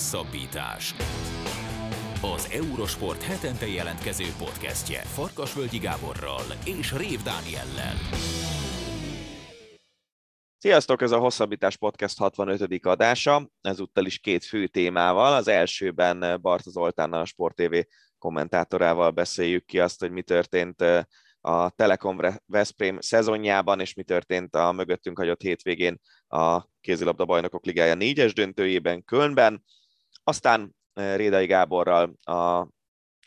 Hosszabbítás. Az Eurosport hetente jelentkező podcastje Farkasvölgyi Gáborral és Rév Dániellel. Sziasztok, ez a Hosszabbítás podcast 65. adása, ezúttal is két fő témával. Az elsőben Bartos Zoltánnal, a Sport TV kommentátorával beszéljük ki azt, hogy mi történt a Telekom Veszprém szezonjában, és mi történt a mögöttünk hagyott hétvégén a Kézilabda Bajnokok Ligája 4-es döntőjében, Kölnben. Aztán Rédei Gáborral, a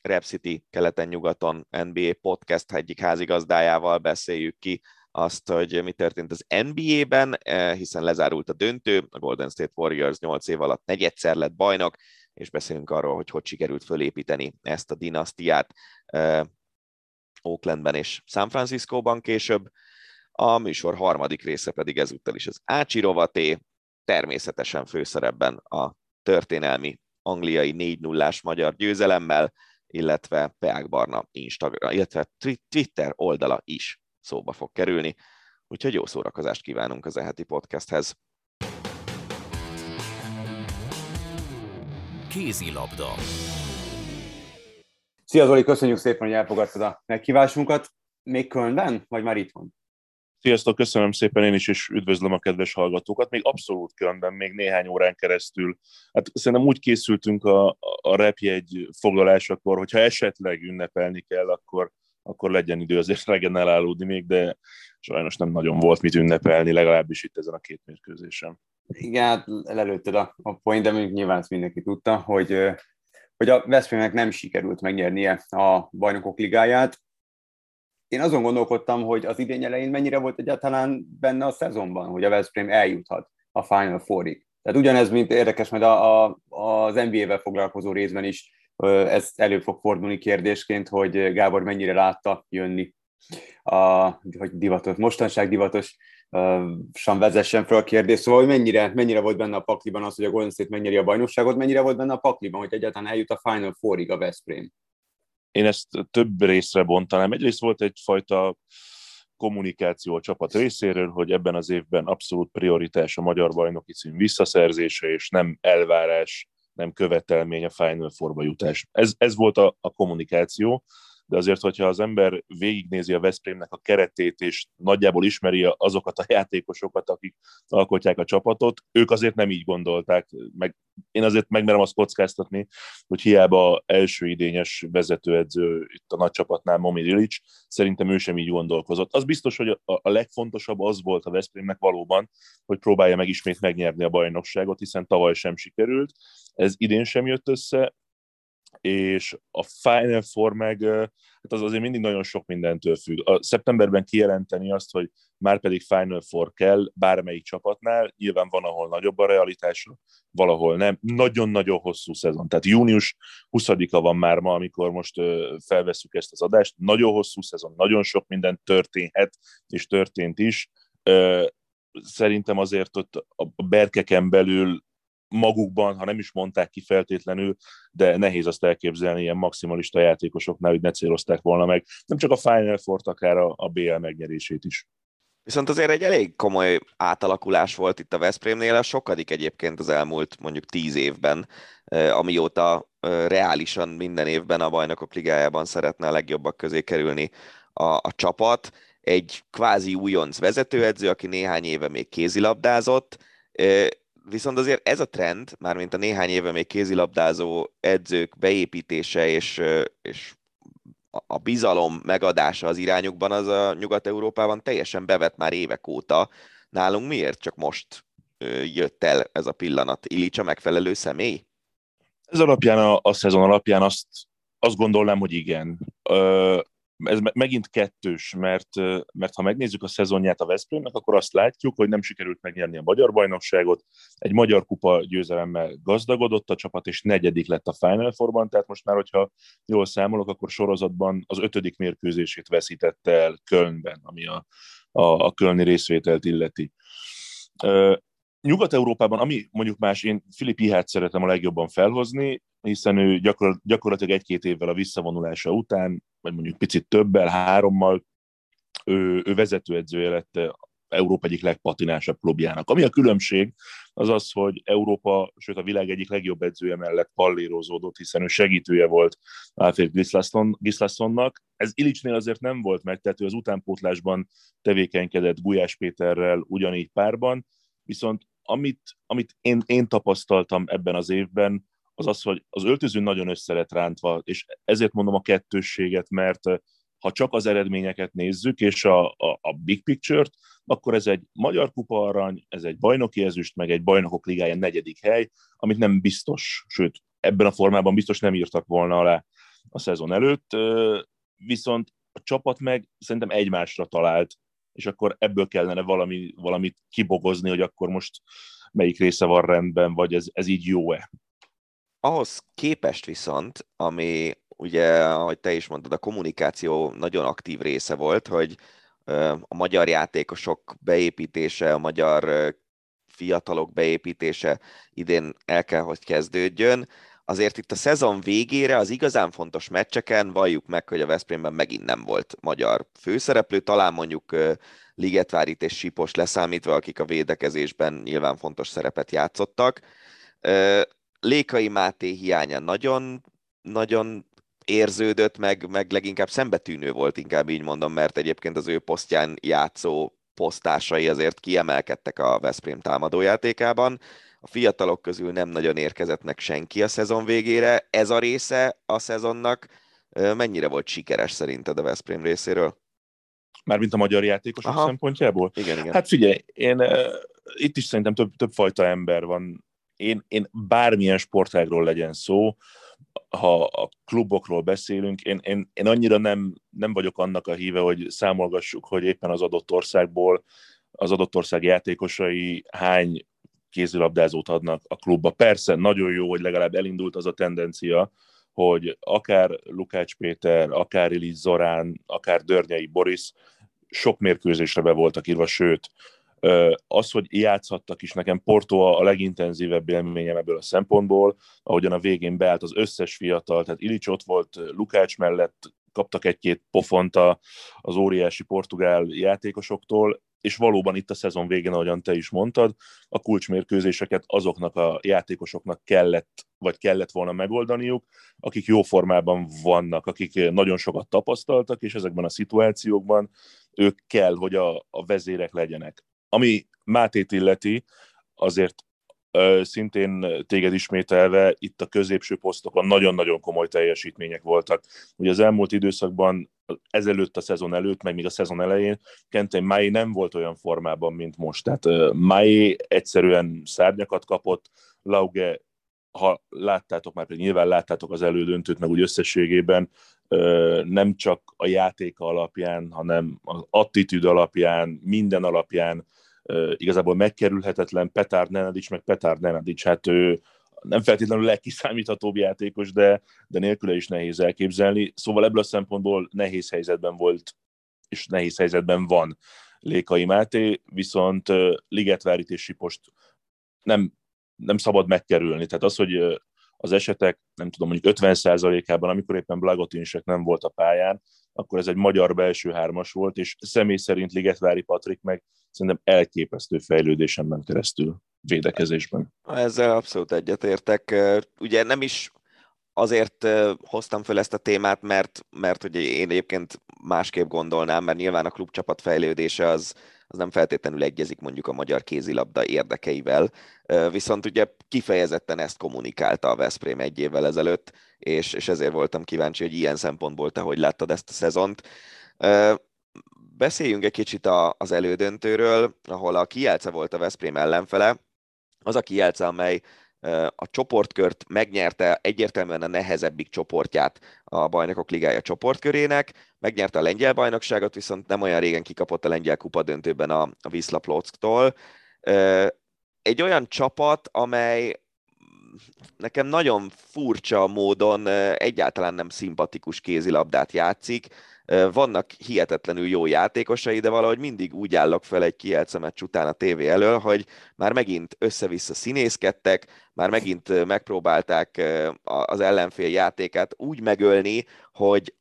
Rep City keleten-nyugaton NBA podcast egyik házigazdájával beszéljük ki azt, hogy mi történt az NBA-ben, hiszen lezárult a döntő, a Golden State Warriors 8 év alatt negyedszer lett bajnok, és beszélünk arról, hogy hogy sikerült fölépíteni ezt a dinasztiát Oaklandben és San Franciscóban később. A műsor harmadik része pedig ezúttal is az Ácsi rovaté, természetesen főszerepben a történelmi angliai 4-0-ás magyar győzelemmel, illetve Peák Barna Instagram, illetve Twitter oldala is szóba fog kerülni. Úgyhogy jó szórakozást kívánunk az eheti podcasthez. Kézilabda. Szia Zoli, köszönjük szépen, hogy elfogadtad a meghívásunkat. Még Kölnben, vagy már itthon? Sziasztok, köszönöm szépen én is, és üdvözlöm a kedves hallgatókat. Még abszolút Kölnben, még néhány órán keresztül. Hát szerintem úgy készültünk a repjegy foglalásakor, hogyha esetleg ünnepelni kell, akkor legyen idő azért regenerálódni még, de sajnos nem nagyon volt mit ünnepelni, legalábbis itt ezen a két mérkőzésen. Igen, lelőtted a point, de mondjuk nyilván ezt mindenki tudta, hogy a Veszprémnek nem sikerült megnyernie a Bajnokok Ligáját. Én azon gondolkodtam, hogy az idény elején mennyire volt egyáltalán benne a szezonban, hogy a Veszprém eljuthat a Final Four-ig. Tehát ugyanez, mint érdekes, mert az NBA-vel foglalkozó részben is ez elő fog fordulni kérdésként, hogy Gábor mennyire látta jönni, hogy divatos, mostanság divatosan vezessen fel a kérdést. Szóval, hogy mennyire volt benne a pakliban az, hogy a Golden State megnyeri a bajnokságot, mennyire volt benne a pakliban, hogy egyáltalán eljut a Final Four-ig a Veszprém. Én ezt több részre bontanám. Egyrészt volt egyfajta kommunikáció a csapat részéről, hogy ebben az évben abszolút prioritás a magyar bajnoki cím visszaszerzése, és nem elvárás, nem követelmény a Final Four-ba jutás. Ez volt a kommunikáció, de azért, hogyha az ember végignézi a Veszprémnek a keretét, és nagyjából ismeri azokat a játékosokat, akik alkotják a csapatot, ők azért nem így gondolták, meg én azért megmerem azt kockáztatni, hogy hiába első idényes vezetőedző itt a nagy csapatnál, Momir Ilic, szerintem ő sem így gondolkozott. Az biztos, hogy a legfontosabb az volt a Veszprémnek valóban, hogy próbálja meg ismét megnyerni a bajnokságot, hiszen tavaly sem sikerült, ez idén sem jött össze, és a Final Four meg hát az azért mindig nagyon sok mindentől függ. A szeptemberben kijelenteni azt, hogy már pedig Final Four kell bármelyik csapatnál, nyilván van, ahol nagyobb a realitása, valahol nem. Nagyon-nagyon hosszú szezon, tehát június 20-a van már ma, amikor most felveszünk ezt az adást. Nagyon hosszú szezon, nagyon sok minden történhet, és történt is. Szerintem azért ott a berkeken belül magukban, ha nem is mondták ki feltétlenül, de nehéz azt elképzelni ilyen maximalista játékosoknál, hogy ne célozták volna meg. Nem csak a Final Four-t, akár a BL megnyerését is. Viszont azért egy elég komoly átalakulás volt itt a Veszprémnél, a sokadik egyébként az elmúlt mondjuk 10 évben, amióta reálisan minden évben a Bajnokok Ligájában szeretne a legjobbak közé kerülni a csapat. Egy kvázi újonc vezetőedző, aki néhány éve még kézilabdázott, viszont azért ez a trend, mármint a néhány éve még kézilabdázó edzők beépítése és a bizalom megadása az irányukban, az a Nyugat-Európában teljesen bevett már évek óta. Nálunk miért csak most jött el ez a pillanat? Ilic a megfelelő személy? Ez alapján, a szezon alapján azt gondolnám, hogy igen. Ez megint kettős, mert ha megnézzük a szezonját a Veszprémnek, akkor azt látjuk, hogy nem sikerült megnyerni a magyar bajnokságot, egy magyar kupa győzelemmel gazdagodott a csapat, és negyedik lett a Final Four-ban, tehát most már, hogyha jól számolok, akkor sorozatban az 5. mérkőzését veszítette el Kölnben, ami a kölni részvételt illeti. Nyugat-Európában, ami mondjuk más, én Filip Ihát szeretem a legjobban felhozni, hiszen ő gyakorlatilag 1-2 évvel a visszavonulása után, vagy mondjuk picit többel, 3-mal ő vezetőedzője lett Európa egyik legpatinásabb klubjának. Ami a különbség, az az, hogy Európa, sőt a világ egyik legjobb edzője mellett pallírozódott, hiszen ő segítője volt Alfred Gislazsonnak. Ez Ilicsnél azért nem volt meg, tehát ő az utánpótlásban tevékenykedett Gulyás Péterrel ugyanígy párban, viszont amit én tapasztaltam ebben az évben, az az, hogy az öltöző nagyon össze lett rántva, és ezért mondom a kettősséget, mert ha csak az eredményeket nézzük, és a big picture-t, akkor ez egy magyar kupa arany, ez egy bajnoki ezüst, meg egy bajnokok ligája 4. hely, amit nem biztos, sőt, ebben a formában biztos nem írtak volna alá a szezon előtt, viszont a csapat meg szerintem egymásra talált, és akkor ebből kellene valamit kibogozni, hogy akkor most melyik része van rendben, vagy ez így jó-e. Ahhoz képest viszont, ami ugye, ahogy te is mondtad, a kommunikáció nagyon aktív része volt, hogy a magyar játékosok beépítése, a magyar fiatalok beépítése idén el kell, hogy kezdődjön. Azért itt a szezon végére az igazán fontos meccseken valljuk meg, hogy a Veszprémben megint nem volt magyar főszereplő, talán mondjuk Ligetvárit és Sipos leszámítva, akik a védekezésben nyilván fontos szerepet játszottak. Lékai Máté hiánya nagyon érződött, meg leginkább szembetűnő volt, inkább így mondom, mert egyébként az ő posztján játszó posztásai azért kiemelkedtek a Veszprém támadójátékában. A fiatalok közül nem nagyon érkezett meg senki a szezon végére. Ez a része a szezonnak mennyire volt sikeres szerinted a Veszprém részéről? Mármint a magyar játékosok szempontjából? Igen. Hát figyelj, itt is szerintem több fajta ember van. Én bármilyen sportágról legyen szó, ha a klubokról beszélünk, én annyira nem vagyok annak a híve, hogy számolgassuk, hogy éppen az adott országból, az adott ország játékosai hány kézilabdázót adnak a klubba. Persze, nagyon jó, hogy legalább elindult az a tendencia, hogy akár Lukács Péter, akár Ilic Zorán, akár Dörnyei Boris sok mérkőzésre be voltak írva, sőt, az, hogy játszhattak is, nekem Porto a legintenzívebb élményem ebből a szempontból, ahogyan a végén beállt az összes fiatal, tehát Ilic ott volt Lukács mellett, kaptak egy-két pofont az óriási portugál játékosoktól, és valóban itt a szezon végén, ahogyan te is mondtad, a kulcsmérkőzéseket azoknak a játékosoknak kellett volna megoldaniuk, akik jó formában vannak, akik nagyon sokat tapasztaltak, és ezekben a szituációkban ők kell, hogy a vezérek legyenek. Ami Mátét illeti, azért szintén téged ismételve itt a középső posztokon nagyon-nagyon komoly teljesítmények voltak. Ugye az elmúlt időszakban, ezelőtt a szezon előtt, meg még a szezon elején Kente Máé nem volt olyan formában, mint most. Tehát Máé egyszerűen szárnyakat kapott, Lauge, ha láttátok már, pedig nyilván láttátok az elődöntőt, meg úgy összességében, nem csak a játéka alapján, hanem az attitűd alapján, minden alapján igazából megkerülhetetlen. Petar Nenadić, hát ő nem feltétlenül legkiszámíthatóbb játékos, de nélküle is nehéz elképzelni. Szóval ebből a szempontból nehéz helyzetben volt, és nehéz helyzetben van Lékai Máté, viszont Ligetvárit és Sipost nem szabad megkerülni. Tehát az, hogy az esetek, nem tudom, mondjuk 50%-ában, amikor éppen Blagotinić nem volt a pályán, akkor ez egy magyar belső hármas volt, és személy szerint Ligetvári Patrik meg szerintem elképesztő fejlődésen ment keresztül védekezésben. Ezzel abszolút egyetértek. Ugye nem is azért hoztam föl ezt a témát, mert ugye én egyébként másképp gondolnám, mert nyilván a klubcsapat fejlődése az nem feltétlenül egyezik mondjuk a magyar kézilabda érdekeivel, viszont ugye kifejezetten ezt kommunikálta a Veszprém egy évvel ezelőtt, és ezért voltam kíváncsi, hogy ilyen szempontból te hogy láttad ezt a szezont. Beszéljünk egy kicsit az elődöntőről, ahol a Kielce volt a Veszprém ellenfele. Az a Kielce, amely a csoportkört megnyerte, egyértelműen a nehezebbik csoportját a Bajnokok Ligája csoportkörének, megnyerte a lengyel bajnokságot, viszont nem olyan régen kikapott a lengyel kupa döntőben a Wisla Płock-tól. Egy olyan csapat, amely nekem nagyon furcsa módon egyáltalán nem szimpatikus kézilabdát játszik. Vannak hihetetlenül jó játékosai, de valahogy mindig úgy állok fel egy Kielce meccs után a tévé elől, hogy már megint össze-vissza színészkedtek, már megint megpróbálták az ellenfél játékát úgy megölni, hogy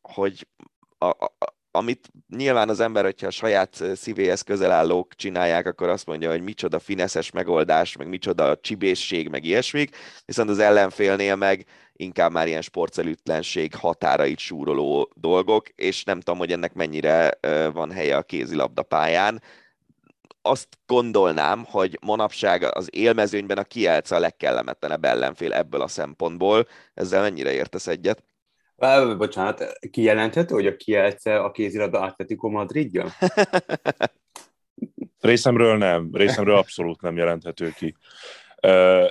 amit nyilván az ember, hogyha a saját szívéhez közel állók csinálják, akkor azt mondja, hogy micsoda fineszes megoldás, meg micsoda csibészség, meg ilyesmik, viszont az ellenfélnél meg inkább már ilyen sportszerűtlenség határait súroló dolgok, és nem tudom, hogy ennek mennyire van helye a kézilabda pályán. Azt gondolnám, hogy manapság az élmezőnyben a Kielce a legkellemetlenebb ellenfél ebből a szempontból. Ezzel mennyire értesz egyet? Bocsánat, kijelenthető, hogy a Kielce a kézilabda Atletico Madridja? Részemről abszolút nem jelenthető ki.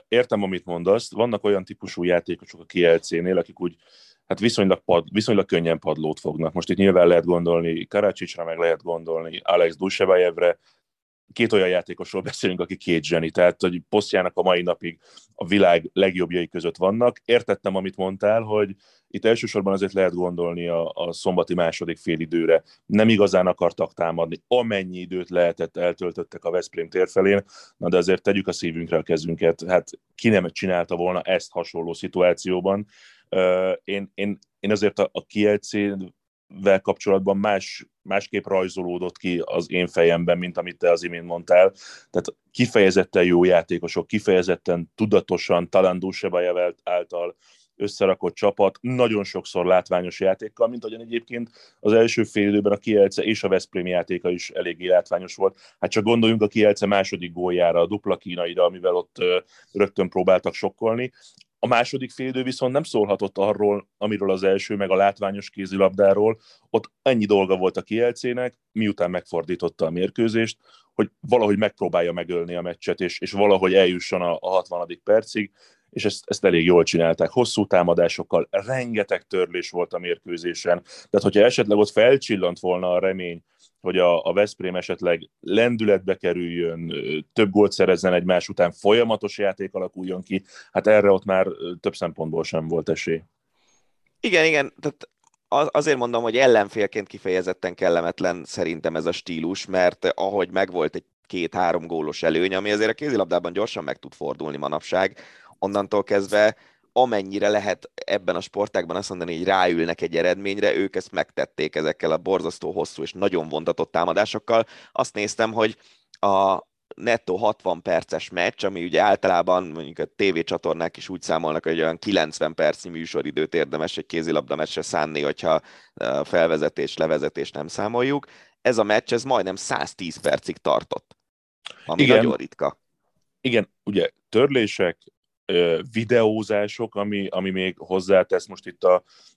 Értem, amit mondasz, vannak olyan típusú játékosok a Kielcénél, akik úgy hát viszonylag könnyen padlót fognak. Most itt nyilván lehet gondolni Karácsicsra, meg lehet gondolni Alex Dusevajevre. Két olyan játékosról beszélünk, aki két zseni, tehát hogy posztjának a mai napig a világ legjobbjai között vannak. Értettem, amit mondtál, hogy itt elsősorban azért lehet gondolni a szombati második félidőre. Nem igazán akartak támadni, amennyi időt lehetett, eltöltöttek a Veszprém térfelén, na de azért tegyük a szívünkre a kezünket. Hát ki nem csinálta volna ezt hasonló szituációban. Én azért a Kielcével kapcsolatban másképp rajzolódott ki az én fejemben, mint amit te az imént mondtál. Tehát kifejezetten jó játékosok, kifejezetten tudatosan, talán Dusebajev által összerakott csapat, nagyon sokszor látványos játékkal, mint ahogyan egyébként az első fél időben a Kielce és a Veszprém játéka is eléggé látványos volt. Hát csak gondoljunk a Kielce második góljára, a dupla kínaira, amivel ott rögtön próbáltak sokkolni. A második fél idő viszont nem szólhatott arról, amiről az első, meg a látványos kézilabdáról. Ott ennyi dolga volt a Kielcének, miután megfordította a mérkőzést, hogy valahogy megpróbálja megölni a meccset, és valahogy eljusson a 60. percig, és ezt elég jól csinálták. Hosszú támadásokkal, rengeteg törlés volt a mérkőzésen. Tehát, hogyha esetleg ott felcsillant volna a remény, hogy a Veszprém esetleg lendületbe kerüljön, több gólt szerezzen egymás után, folyamatos játék alakuljon ki, hát erre ott már több szempontból sem volt esély. Igen, tehát azért mondom, hogy ellenfélként kifejezetten kellemetlen szerintem ez a stílus, mert ahogy megvolt egy 2-3 gólos előny, ami azért a kézilabdában gyorsan meg tud fordulni manapság, onnantól kezdve amennyire lehet ebben a sportágban azt mondani, hogy ráülnek egy eredményre, ők ezt megtették ezekkel a borzasztó hosszú és nagyon vontatott támadásokkal. Azt néztem, hogy a nettó 60 perces meccs, ami ugye általában mondjuk a tévécsatornák is úgy számolnak, hogy olyan 90 percnyi műsoridőt érdemes egy kézilabda meccsre szánni, hogyha felvezetés, levezetés nem számoljuk. Ez a meccs, ez majdnem 110 percig tartott, ami igen, nagyon ritka. Igen, ugye törlések, videózások, ami még hozzátesz most itt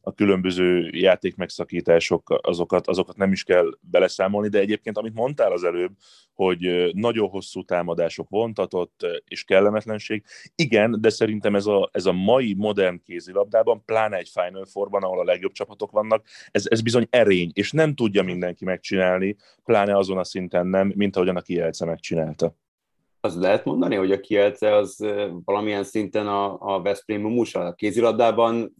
a különböző játékmegszakítások, azokat nem is kell beleszámolni, de egyébként, amit mondtál az előbb, hogy nagyon hosszú támadások, vontatott és kellemetlenség. Igen, de szerintem ez a mai modern kézilabdában, pláne egy Final Four-ban, ahol a legjobb csapatok vannak, ez bizony erény, és nem tudja mindenki megcsinálni, pláne azon a szinten nem, mint ahogyan a Kielce megcsinálta. Azt lehet mondani, hogy a Kielce az valamilyen szinten a Veszprém mumusa. A kézilabdában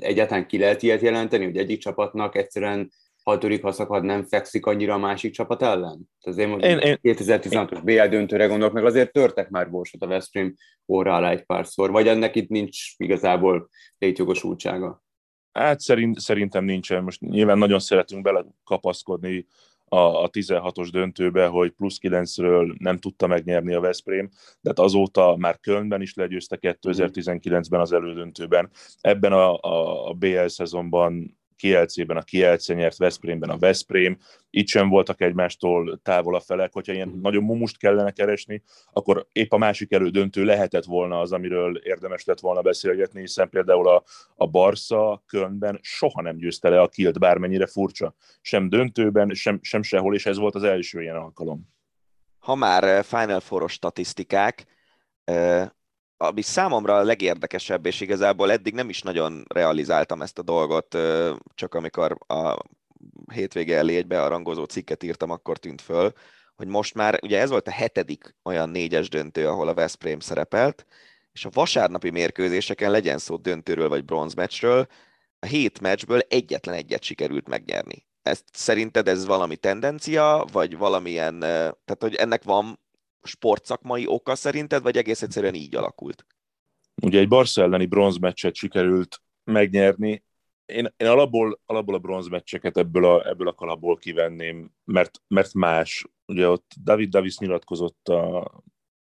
egyáltalán ki lehet ilyet jelenteni, hogy egyik csapatnak egyszerűen ha szakad, nem fekszik annyira a másik csapat ellen? Azért most 2016-os BL döntőre gondolok, meg azért törtek már borsot a Veszprém óra alá egy párszor, vagy ennek itt nincs igazából létjogosultsága? Hát szerintem nincsen. Most nyilván nagyon szeretünk belekapaszkodni a 16-os döntőbe, hogy plusz 9-ről nem tudta megnyerni a Veszprém, de azóta már Kölnben is legyőzte 2019-ben az elődöntőben. Ebben a BL szezonban Kielcében a Kielce nyert, Veszprémben a Veszprém. Itt sem voltak egymástól távol a felek, hogyha ilyen nagyon mumust kellene keresni, akkor épp a másik elődöntő lehetett volna az, amiről érdemes lett volna beszélgetni, hiszen például a Barca Kölnben soha nem győzte le a Kielt, bármennyire furcsa. Sem döntőben, sem sehol, és ez volt az első ilyen alkalom. Ha már Final Four-os statisztikák, ami számomra a legérdekesebb, és igazából eddig nem is nagyon realizáltam ezt a dolgot, csak amikor a hétvége elé egy bearangozó cikket írtam, akkor tűnt föl, hogy most már, ugye ez volt a 7. olyan 4-es döntő, ahol a Veszprém szerepelt, és a vasárnapi mérkőzéseken, legyen szó döntőről vagy bronzmeccsről, a 7 meccsből egyetlen egyet sikerült megnyerni. Ezt szerinted ez valami tendencia, vagy valamilyen, tehát hogy ennek van sportszakmai oka szerinted, vagy egész egyszerűen így alakult? Ugye egy Barca elleni bronzmeccset sikerült megnyerni, Én alapból a bronzmeccseket ebből a kalapból kivenném, mert más. Ugye ott David Davis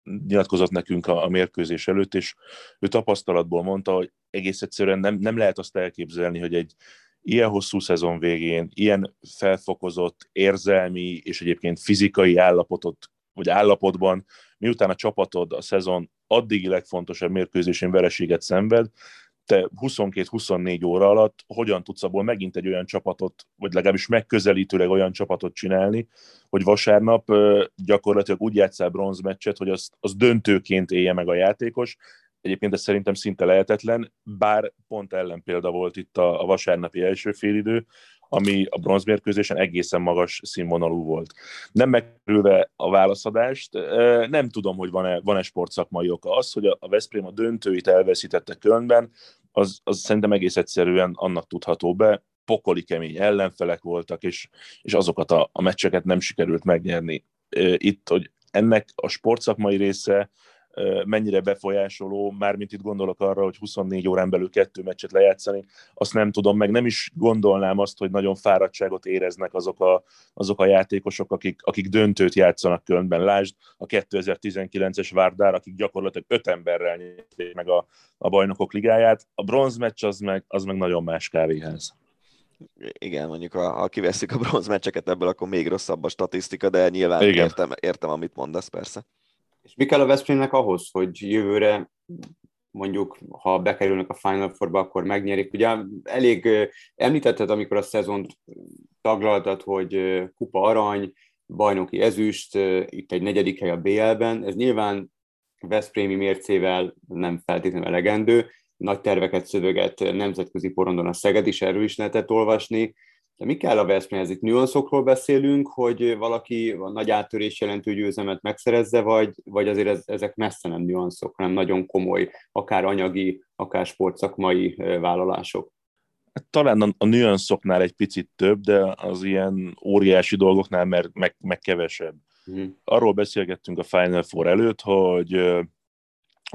nyilatkozott nekünk a mérkőzés előtt, és ő tapasztalatból mondta, hogy egész egyszerűen nem lehet azt elképzelni, hogy egy ilyen hosszú szezon végén, ilyen felfokozott érzelmi és egyébként fizikai állapotban, miután a csapatod a szezon addigi legfontosabb mérkőzésén vereséget szenved, te 22-24 óra alatt hogyan tudsz abból megint egy olyan csapatot, vagy legalábbis megközelítőleg olyan csapatot csinálni, hogy vasárnap gyakorlatilag úgy játsszál bronzmeccset, hogy az döntőként élje meg a játékos. Egyébként ez szerintem szinte lehetetlen, bár pont ellenpélda volt itt a vasárnapi első félidő, ami a bronzmérkőzésen egészen magas színvonalú volt. Nem megkerülve a válaszadást, nem tudom, hogy van-e sportszakmai oka. Az, hogy a Veszprém a döntőit elveszítette Kölnben, az szerintem egész egyszerűen annak tudható be. Pokoli kemény ellenfelek voltak, és azokat a meccseket nem sikerült megnyerni. Itt, hogy ennek a sportszakmai része mennyire befolyásoló, mármint itt gondolok arra, hogy 24 órán belül 2 meccset lejátszani, azt nem tudom, meg nem is gondolnám azt, hogy nagyon fáradtságot éreznek azok a játékosok, akik döntőt játszanak Kölnben. Lásd a 2019-es Várdár, akik gyakorlatilag 5 emberrel nyerték meg a Bajnokok Ligáját. A bronzmeccs az meg nagyon más kávéház. Igen, mondjuk ha kiveszik a bronzmeccseket ebből, akkor még rosszabb a statisztika, de nyilván értem, amit mondasz, persze. És mi kell a Veszprémnek ahhoz, hogy jövőre, mondjuk, ha bekerülnek a Final Fourba, akkor megnyerik? Ugye elég említetted, amikor a szezont taglaltad, hogy kupa arany, bajnoki ezüst, itt egy 4. hely a BL-ben. Ez nyilván veszprémi mércével nem feltétlenül elegendő. Nagy terveket szöveget nemzetközi porondon a Szeged is, erről is lehetett olvasni. De mi kell a Veszprémhez? Itt nüanszokról beszélünk, hogy valaki a nagy áttörés jelentő győzelmet megszerezze, vagy azért ezek messze nem nüanszok, hanem nagyon komoly, akár anyagi, akár sportszakmai vállalások. Talán a nüanszoknál egy picit több, de az ilyen óriási dolgoknál meg kevesebb. Arról beszélgettünk a Final Four előtt, hogy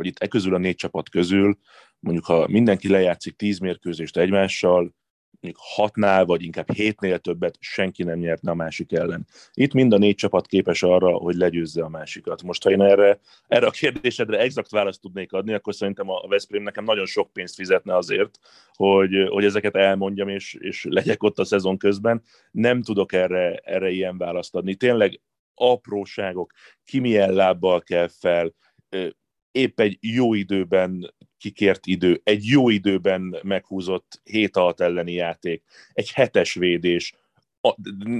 itt közül a 4 csapat közül, mondjuk ha mindenki lejátszik 10 mérkőzést egymással, mondjuk 6-nál, vagy inkább 7-nél többet senki nem nyerte a másik ellen. Itt mind a 4 csapat képes arra, hogy legyőzze a másikat. Most, ha én erre a kérdésedre exakt választ tudnék adni, akkor szerintem a Veszprém nekem nagyon sok pénzt fizetne azért, hogy ezeket elmondjam, és legyek ott a szezon közben. Nem tudok erre ilyen választ adni. Tényleg apróságok, ki milyen lábbal kell fel, épp egy jó időben kikért idő, egy jó időben meghúzott 7-6 elleni játék, egy 7-es védés,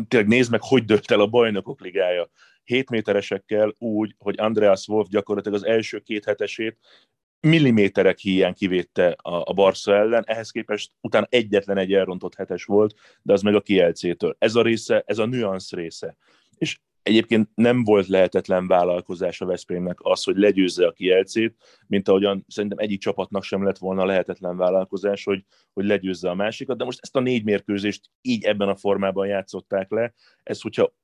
tényleg nézd meg, hogy dölt el a Bajnokok Ligája. 7 méteresekkel úgy, hogy Andreas Wolf gyakorlatilag az első 2 hetesét milliméterek híján kivédte a Barca ellen, ehhez képest utána egyetlen egy elrontott hetes volt, de az meg a Kielcétől. Ez a része, ez a nüansz része. És egyébként nem volt lehetetlen vállalkozás a Veszprémnek az, hogy legyőzze a Kielcét, mint ahogyan szerintem egyik csapatnak sem lett volna lehetetlen vállalkozás, hogy legyőzze a másikat, de most ezt a 4 mérkőzést így ebben a formában játszották le. Ez, hogyha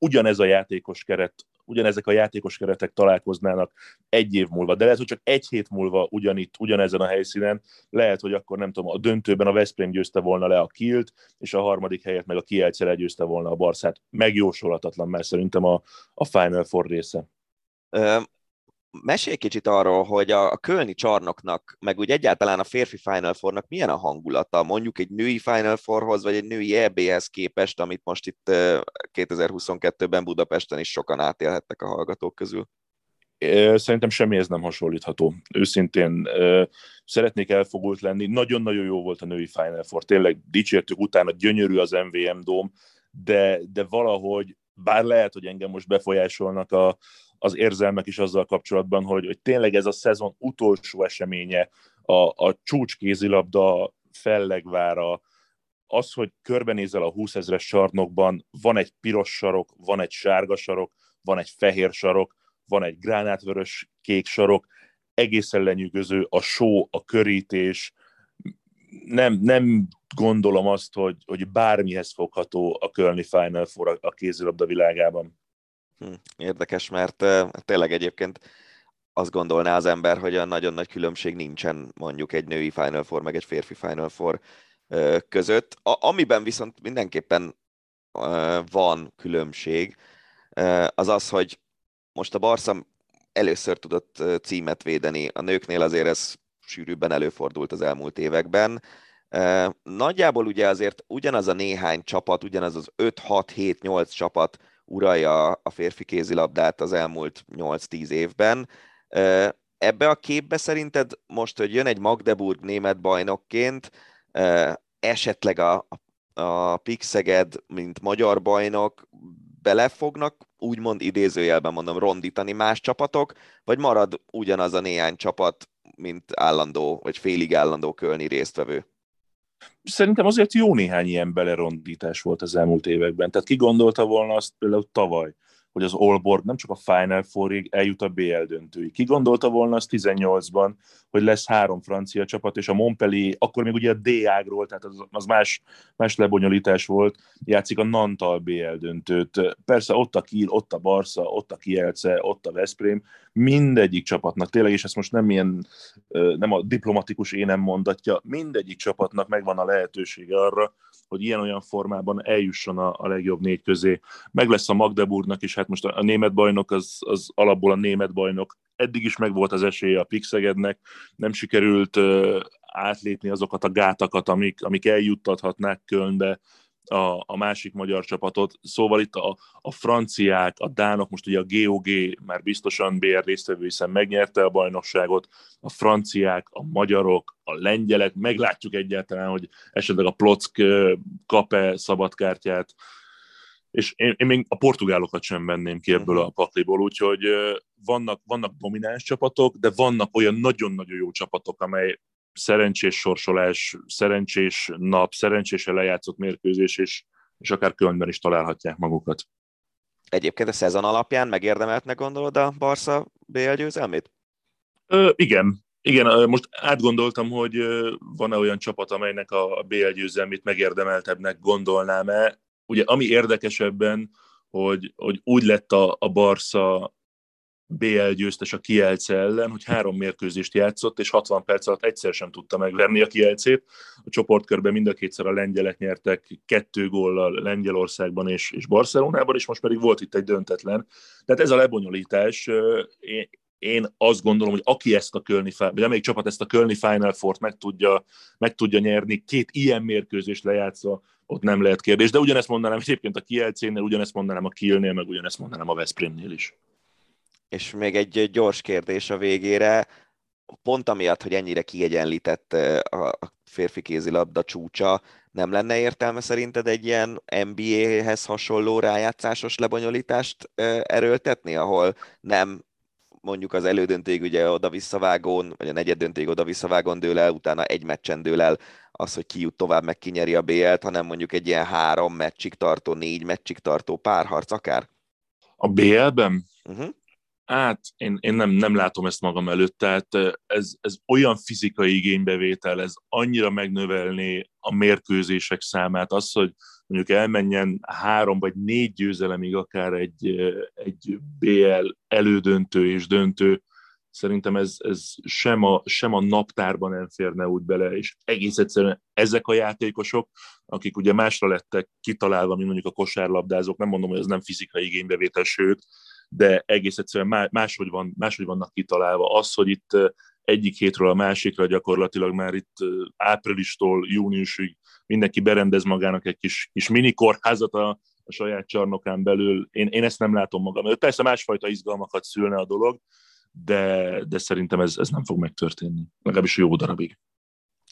ugyanezek a játékos keretek találkoznának egy év múlva, de lehet, hogy csak egy hét múlva ugyanitt, ugyanezen a helyszínen, lehet, hogy akkor nem tudom, a döntőben a Veszprém győzte volna le a Kielt, és a 3. helyet meg a Kielce legyőzte volna a Barcát. Megjósolhatatlan már szerintem a Final Four része. Mesélj kicsit arról, hogy a kölni csarnoknak, meg úgy egyáltalán a férfi Final Fournak milyen a hangulata, mondjuk egy női Final Fourhoz, vagy egy női EB-hez képest, amit most itt 2022-ben Budapesten is sokan átélhettek a hallgatók közül? Szerintem semmihez nem hasonlítható. Őszintén szeretnék elfogult lenni. Nagyon-nagyon jó volt a női Final Four. Tényleg dicsértük utána, gyönyörű az MVM dóm, de valahogy, bár lehet, hogy engem most befolyásolnak az érzelmek is azzal kapcsolatban, hogy tényleg ez a szezon utolsó eseménye, a csúcs kézilabda fellegvára, az, hogy körbenézel a 20 000-es sarnokban, van egy piros sarok, van egy sárga sarok, van egy fehér sarok, van egy gránátvörös kék sarok, egészen lenyűgöző a só, a körítés. Nem gondolom azt, hogy bármihez fogható a kölni Final Four a kézilabda világában. Érdekes, mert tényleg egyébként azt gondolná az ember, hogy a nagyon nagy különbség nincsen mondjuk egy női Final Four, meg egy férfi Final Four között. Amiben viszont mindenképpen van különbség, az az, hogy most a Barca először tudott címet védeni. A nőknél azért ez sűrűbben előfordult az elmúlt években. Nagyjából ugye azért ugyanaz a néhány csapat, ugyanaz az 5-6-7-8 csapat uralja a férfi kézilabdát az elmúlt 8-10 évben. Ebbe a képbe szerinted most, hogy jön egy Magdeburg német bajnokként, esetleg a PIK Szeged, mint magyar bajnok, bele fognak, úgymond idézőjelben mondom, rondítani más csapatok, vagy marad ugyanaz a néhány csapat, mint állandó, vagy félig állandó kölni résztvevő? Szerintem azért jó néhány ilyen belerondítás volt az elmúlt években. Tehát ki gondolta volna azt például tavaly, hogy az Aalborg nem csak a Final Fourig eljut a BL döntőig. Ki gondolta volna azt 18-ban, hogy lesz 3 francia csapat, és a Montpellier, akkor még ugye a D-ágról, tehát az más lebonyolítás volt, játszik a Nantal BL döntőt. Persze ott a Kiel, ott a Barca, ott a Kielce, ott a Veszprém, mindegyik csapatnak, tényleg, és ezt most nem a diplomatikus énem mondatja, mindegyik csapatnak megvan a lehetősége arra, hogy ilyen-olyan formában eljusson a legjobb 4 közé. Meg lesz a Magdeburgnak is, hát most a német bajnok az alapból a német bajnok. Eddig is megvolt az esélye a PIK Szegednek, nem sikerült átlépni azokat a gátakat, amik eljuttathatnák Kölnbe a másik magyar csapatot. Szóval itt a franciák, a dánok, most ugye a GOG már biztosan BR résztvevő, hiszen megnyerte a bajnokságot, a franciák, a magyarok, a lengyelek, meglátjuk egyáltalán, hogy esetleg a Plock kap-e szabadkártyát, és én még a portugálokat sem venném ki ebből a pakliból, úgyhogy vannak domináns csapatok, de vannak olyan nagyon-nagyon jó csapatok, amely szerencsés sorsolás, szerencsés nap, szerencsésen lejátszott mérkőzés, és akár Kölnben is találhatják magukat. Egyébként a szezon alapján megérdemeltnek gondolod a Barca BL győzelmét? Igen, most átgondoltam, hogy van-e olyan csapat, amelynek a BL győzelmét megérdemeltebbnek gondolnám-e. Ugye ami érdekesebben, hogy úgy lett a Barca BL győztes a Kielce ellen, hogy 3 mérkőzést játszott, és 60 perc alatt egyszer sem tudta megverni a Kielcét. A csoportkörben mind a kétszer a lengyelek nyertek 2 góllal Lengyelországban és Barcelonában, és most pedig volt itt egy döntetlen. Tehát ez a lebonyolítás, én azt gondolom, hogy aki ezt a Kölni, vagy amelyik csapat ezt a Kölni Final Fourt meg tudja nyerni, 2 ilyen mérkőzést lejátszva, ott nem lehet kérdés. De ugyanezt mondanám egyébként a Kielcénél, ugyanezt mondanám a Kielnél, meg ugyanezt mondanám a Veszprémnél is. És még egy gyors kérdés a végére. Pont amiatt, hogy ennyire kiegyenlített a férfi kézilabda csúcsa, nem lenne értelme szerinted egy ilyen NBA-hez hasonló rájátszásos lebonyolítást erőltetni, ahol nem mondjuk az elődöntőig ugye oda-visszavágón, vagy a negyeddöntőig oda-visszavágón dől el, utána egy meccsen dől el az, hogy ki jut tovább, meg kinyeri a BL-t, hanem mondjuk egy ilyen 3 meccsig tartó, 4 meccsig tartó párharc akár? A BL-ben? Hát én nem látom ezt magam előtt, tehát ez olyan fizikai igénybevétel, ez annyira megnövelné a mérkőzések számát, az, hogy mondjuk elmenjen 3 vagy 4 győzelemig akár egy BL elődöntő és döntő, szerintem ez sem a naptárban nem férne úgy bele, és egész egyszerűen ezek a játékosok, akik ugye másra lettek kitalálva, mint mondjuk a kosárlabdázók, nem mondom, hogy ez nem fizikai igénybevétel, sőt, de egész egyszerűen máshogy vannak kitalálva. Az, hogy itt egyik hétről a másikra gyakorlatilag már itt áprilistól júniusig mindenki berendez magának egy kis mini kórházat a saját csarnokán belül, én ezt nem látom magam. Persze másfajta izgalmakat szülne a dolog, de szerintem ez nem fog megtörténni, legalábbis jó darabig.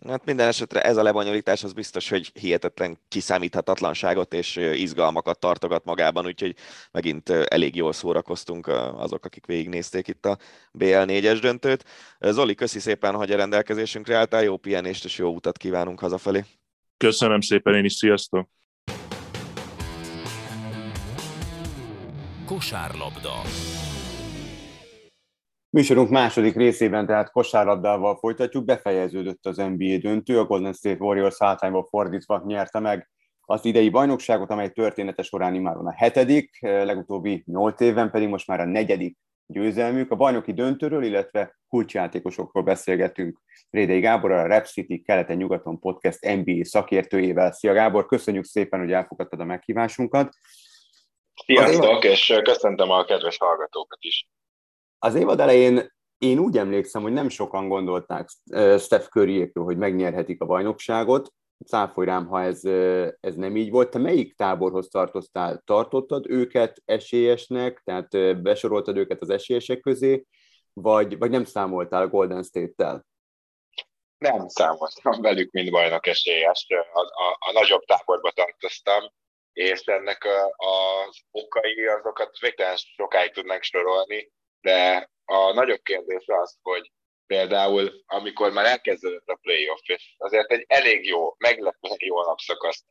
Hát minden esetre ez a lebonyolítás az biztos, hogy hihetetlen kiszámíthatatlanságot és izgalmakat tartogat magában, úgyhogy megint elég jól szórakoztunk azok, akik végignézték itt a BL4-es döntőt. Zoli, köszi szépen, hogy a rendelkezésünkre álltál, jó pihenést és jó utat kívánunk hazafelé. Köszönöm szépen, én is, sziasztok! Kosárlabda. Műsorunk második részében tehát kosárlabdával folytatjuk, befejeződött az NBA döntő, a Golden State Warriors hátrányba fordítva nyerte meg az idei bajnokságot, amely története során immáron a 7., legutóbbi 8 évben pedig most már a 4. győzelmük. A bajnoki döntőről, illetve kulcsjátékosokról beszélgetünk Rédei Gáborral, a Rep City keleten-nyugaton podcast NBA szakértőjével. Szia Gábor, köszönjük szépen, hogy elfogadtad a meghívásunkat. Sziasztok, és köszöntöm a kedves hallgatókat is. Az évad elején én úgy emlékszem, hogy nem sokan gondolták Steph Curryékről, hogy megnyerhetik a bajnokságot. Cáfolj rám, ha ez nem így volt. Te melyik táborhoz tartoztál? Tartottad őket esélyesnek, tehát besoroltad őket az esélyesek közé, vagy nem számoltál a Golden State-tel? Nem számoltam velük, mint bajnok esélyes. A nagyobb táborba tartoztam, és ennek az okai azokat végtelen sokáig tudnánk sorolni, de a nagyobb kérdés az, hogy például, amikor már elkezdődött a playoff, és azért egy elég jó, meglepően jó alapszakaszt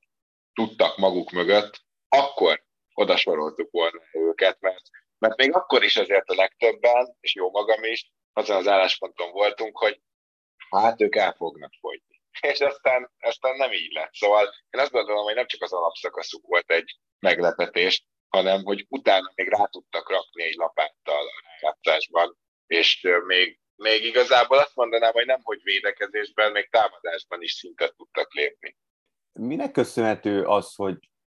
tudtak maguk mögött, akkor oda soroltuk volna őket, mert még akkor is azért a legtöbben, és jó magam is, azon az állásponton voltunk, hogy hát ők el fognak fogyni. És aztán nem így lett. Szóval én azt gondolom, hogy nem csak az alapszakaszuk volt egy meglepetés, hanem hogy utána még rá tudtak rakni egy lapáttal a rájátszásban, és még igazából azt mondanám, hogy nem, hogy védekezésben, még támadásban is szintet tudtak lépni. Minek köszönhető az,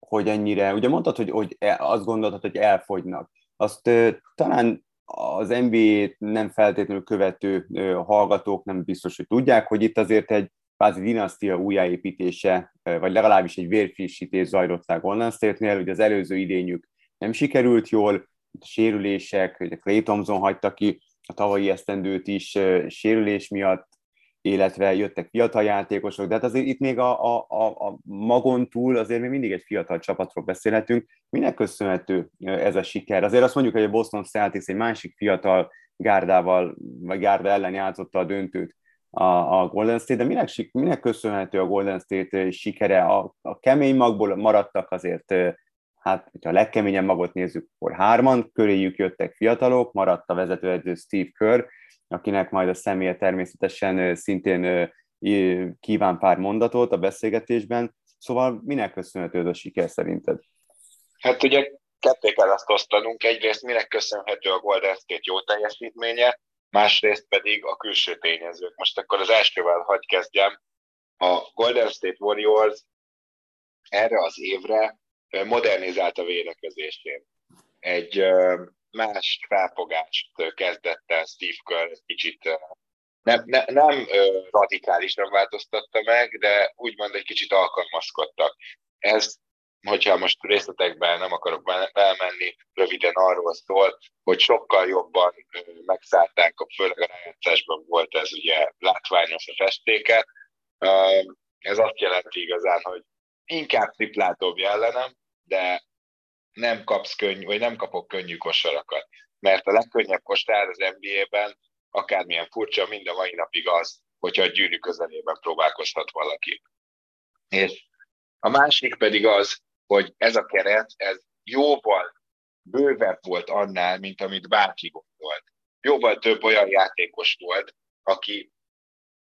hogy ennyire, ugye mondtad, hogy azt gondoltad, hogy elfogynak. Azt talán az NBA-t nem feltétlenül követő hallgatók nem biztos, hogy tudják, hogy itt azért egy kvázi dinasztia újjáépítése, vagy legalábbis egy vérfrissítés zajlott le Golden State-nél, ugye az előző idényük nem sikerült jól, sérülések, Klay Thompson hagyta ki a tavalyi esztendőt is sérülés miatt, illetve jöttek fiatal játékosok, de hát azért itt még a magon túl azért még mindig egy fiatal csapatról beszélhetünk. Minek köszönhető ez a siker? Azért azt mondjuk, hogy a Boston Celtics egy másik fiatal gárdával, vagy gárda ellen játszotta a döntőt a Golden State, de minek köszönhető a Golden State sikere? A kemény magból maradtak azért, hát, hogyha a legkeményebb magot nézzük, akkor hárman, köréjük jöttek fiatalok, maradt a vezetőedző Steve Kerr, akinek majd a személye természetesen szintén kíván pár mondatot a beszélgetésben. Szóval minek köszönhető a siker szerinted? Hát ugye ketté kell azt osztanunk, egyrészt minek köszönhető a Golden State jó teljesítménye, másrészt pedig a külső tényezők. Most akkor az elsővel hadd kezdjem. A Golden State Warriors erre az évre modernizált a védekezésén. Egy más felfogást kezdett el Steve Kerr, kicsit nem radikálisan változtatta meg, de úgymond egy kicsit alkalmazkodtak. Ez, hogyha most részletekben nem akarok elmenni, röviden arról szól, hogy sokkal jobban megszállták, főleg a rájátszásban volt ez ugye látványos a festéket. Ez azt jelenti igazán, hogy inkább triplát dobj ellenem, de nem kapsz könnyű kosarakat. Mert a legkönnyebb kosár az NBA-ben, akármilyen furcsa, mind a mai napig az, hogyha a gyűrű közelében próbálkozhat valaki. És a másik pedig az, hogy ez a keret, ez jóval bővebb volt annál, mint amit bárki gondolt. Jóval több olyan játékos volt, aki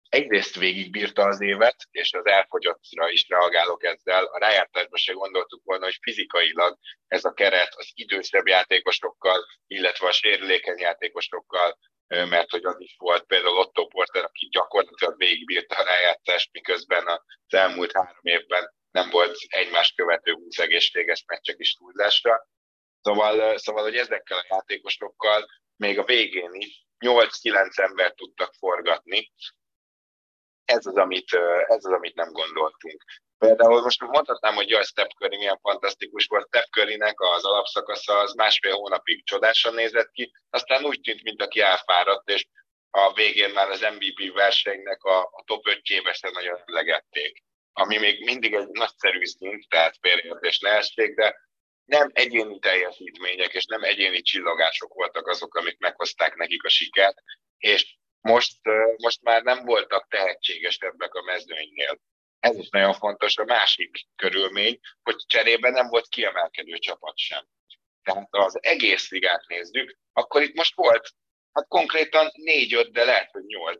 egyrészt végigbírta az évet, és az elfogyottra is reagálok ezzel. A rájátszásban se gondoltuk volna, hogy fizikailag ez a keret az idősebb játékosokkal, illetve a sérülékeny játékosokkal, mert hogy az is volt például Otto Porter, aki gyakorlatilag végigbírta a rájátszást, miközben az elmúlt 3 évben nem volt egymást követő 20 egészséges meccsek is túlzásra. Szóval, hogy ezekkel a játékosokkal még a végén is 8-9 embert tudtak forgatni. Ez az, amit nem gondoltunk. Például most mondhatnám, hogy jaj, Steph Curry milyen fantasztikus volt. Steph Currynek az alapszakasza az másfél hónapig csodásan nézett ki, aztán úgy tűnt, mint aki elfáradt, és a végén már az MVP versenynek a top 5-jébe se nagyon emlegették. Ami még mindig egy nagyszerű szint, tehát félreértés ne essék, de nem egyéni teljesítmények és nem egyéni csillogások voltak azok, amik meghozták nekik a sikert, és most már nem voltak tehetségesebbek a mezőnynél. Ez is nagyon fontos, a másik körülmény, hogy cserében nem volt kiemelkedő csapat sem. Tehát ha az egész ligát nézzük, akkor itt most volt, hát konkrétan 4-5, de lehet, hogy 8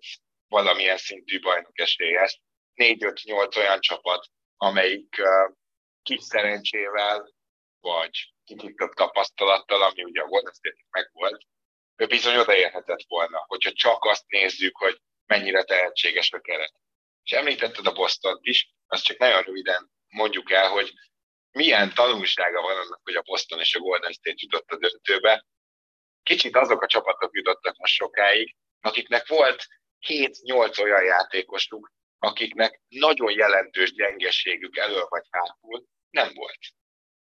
valamilyen szintű bajnok esélyes. 4-5-8 olyan csapat, amelyik kis szerencsével, vagy kicsit több tapasztalattal, ami ugye a Golden State-nek megvolt, ő bizony odaérhetett volna, hogyha csak azt nézzük, hogy mennyire tehetséges a keret. És említetted a Bostont is, azt csak nagyon röviden mondjuk el, hogy milyen tanulsága van annak, hogy a Boston és a Golden State jutott a döntőbe. Kicsit azok a csapatok jutottak most sokáig, akiknek volt 7-8 olyan játékosuk, akiknek nagyon jelentős gyengeségük elől vagy hátul nem volt.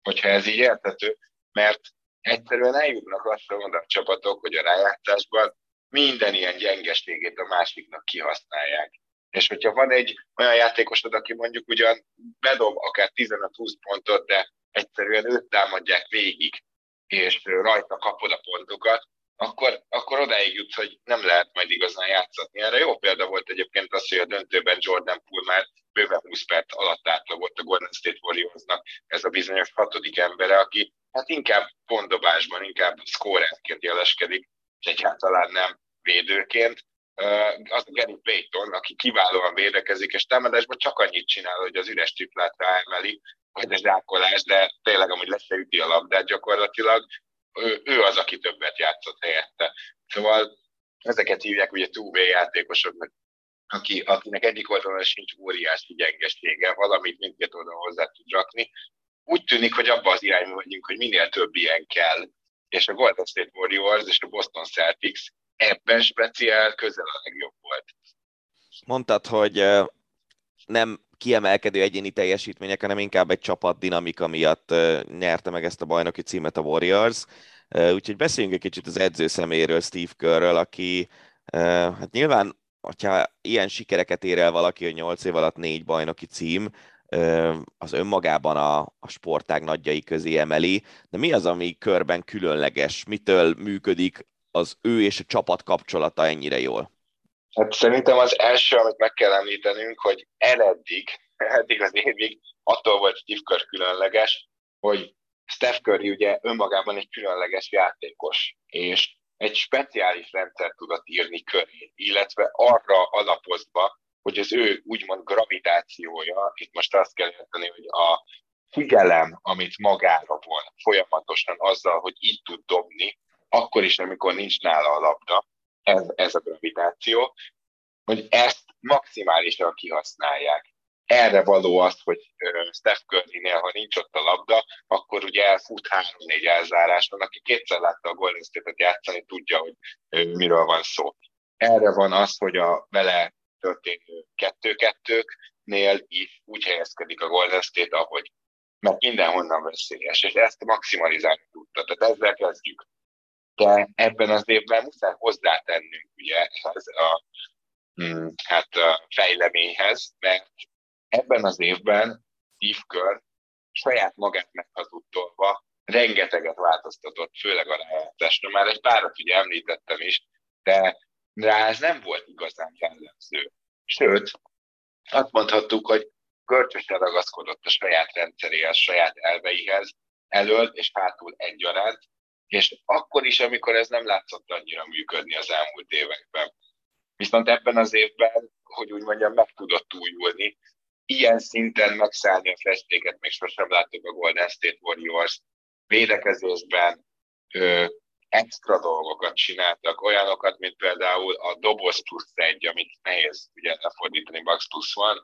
Hogyha ez így érthető, mert egyszerűen eljutnak azt a csapatok, hogy a rájátszásban minden ilyen gyengeségét a másiknak kihasználják. És hogyha van egy olyan játékosod, aki mondjuk ugyan bedob akár 15-20 pontot, de egyszerűen őt támadják végig, és rajta kapod a pontokat, akkor odáig jutsz, hogy nem lehet majd igazán játszatni. Erre jó példa volt egyébként az, hogy a döntőben Jordan Poole már bőven 20 perc alatt átlagolt a Golden State Warriorsnak, ez a bizonyos 6. embere, aki hát inkább pontdobásban, inkább szkórerként jeleskedik, és egyáltalán nem védőként. Az a Gary Payton, aki kiválóan védekezik, és támadásban csak annyit csinál, hogy az üres triplát ráemeli, vagy a zsákolás, de tényleg amúgy le se üti a labdát gyakorlatilag. Ő az, aki többet játszott helyette. Szóval ezeket hívják ugye 2-way játékosoknak, akinek egyik oldalon sincs óriási gyengesége, valamit mindkét oldalon hozzá tud rakni. Úgy tűnik, hogy abba az irányba vagyunk, hogy minél több ilyen kell. És a Golden State Warriors és a Boston Celtics ebben speciál közel a legjobb volt. Mondtad, hogy nem kiemelkedő egyéni teljesítmények, hanem inkább egy csapat dinamika miatt nyerte meg ezt a bajnoki címet a Warriors. Úgyhogy beszéljünk egy kicsit az edző személyéről, Steve Kerrről, aki hát nyilván, hogyha ilyen sikereket ér el valaki, hogy 8 év alatt 4 bajnoki cím, az önmagában a sportág nagyjai közé emeli, de mi az, ami Kerrben különleges? Mitől működik az ő és a csapat kapcsolata ennyire jól? Hát szerintem az első, amit meg kell említenünk, hogy eddig az évig attól volt Steve Kerr különleges, hogy Steph Curry ugye önmagában egy különleges játékos, és egy speciális rendszer tudott írni köré, illetve arra alapozva, hogy az ő úgymond gravitációja, itt most azt kell érteni, hogy a figyelem, amit magára von folyamatosan azzal, hogy így tud dobni, akkor is, amikor nincs nála a labda, ez a gravitáció, hogy ezt maximálisan kihasználják. Erre való az, hogy Steph Currynél, ha nincs ott a labda, akkor ugye elfut 3-4 elzáráson, aki kétszer látta a Golden State-et játszani, tudja, hogy miről van szó. Erre van az, hogy a vele történő 2-2-nél is úgy helyezkedik a Golden State, ahogy mert mindenhonnan veszélyes, és ezt maximalizálni tudta. Tehát ezzel kezdjük. De ebben az évben muszáj hozzátennünk ugye ehhez a fejleményhez, mert ebben az évben Steve Kerr saját magát meghazudtolva rengeteget változtatott, főleg a rájátszásra. Már egy párat ugye említettem is, de rá ez nem volt igazán jellemző. Sőt, azt mondhattuk, hogy görcsösen ragaszkodott a saját rendszeréhez, saját elveihez, elől és hátul egyaránt, és akkor is, amikor ez nem látszott annyira működni az elmúlt években. Viszont ebben az évben, hogy úgy mondjam, meg tudott újulni, ilyen szinten megszállni a festéket, még sosem láttuk a Golden State Warriors védekezésben, extra dolgokat csináltak, olyanokat, mint például a doboz plusz 1, amit nehéz ugye lefordítani, box plusz van,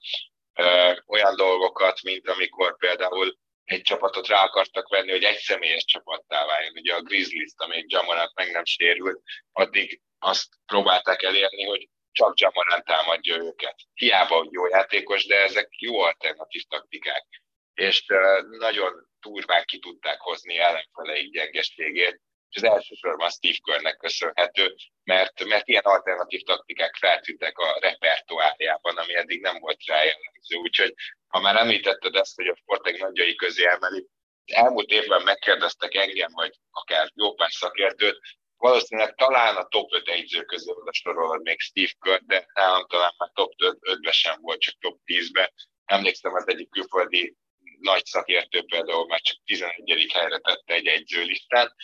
olyan dolgokat, mint amikor például egy csapatot rá akartak venni, hogy egy személyes csapattá váljon. Ugye a Grizzlies, amíg Ja Morant meg nem sérült, addig azt próbálták elérni, hogy csak Ja Morant támadja őket. Hiába, hogy jó játékos, de ezek jó alternatív taktikák. És nagyon durván ki tudták hozni ellenfeleik gyengeségét, és az elsősorban Steve Kerrnek köszönhető, mert ilyen alternatív taktikák feltűntek a repertoárjában, ami eddig nem volt rá jellemző. Úgyhogy, ha már említetted ezt, hogy a sportág nagyjai közé emeli, elmúlt évben megkérdeztek engem, vagy akár jó pár szakértőt, valószínűleg talán a top 5 edző közé oda sorolod még Steve Kerr, de nálam talán már top 5-ben sem volt, csak top 10-ben. Emlékszem, az egyik külföldi nagy szakértő például már csak 11. helyre tette egy edzőlistán.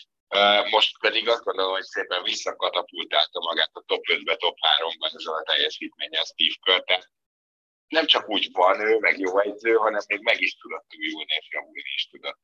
Most pedig azt gondolom, hogy szépen visszakatapultálta magát a top 5-be, top 3-ban ezzel a teljesítménnyel Steve Kerr, tehát nem csak úgy van ő, meg jó edző, hanem még meg is tudott újulni, és javulni is tudott.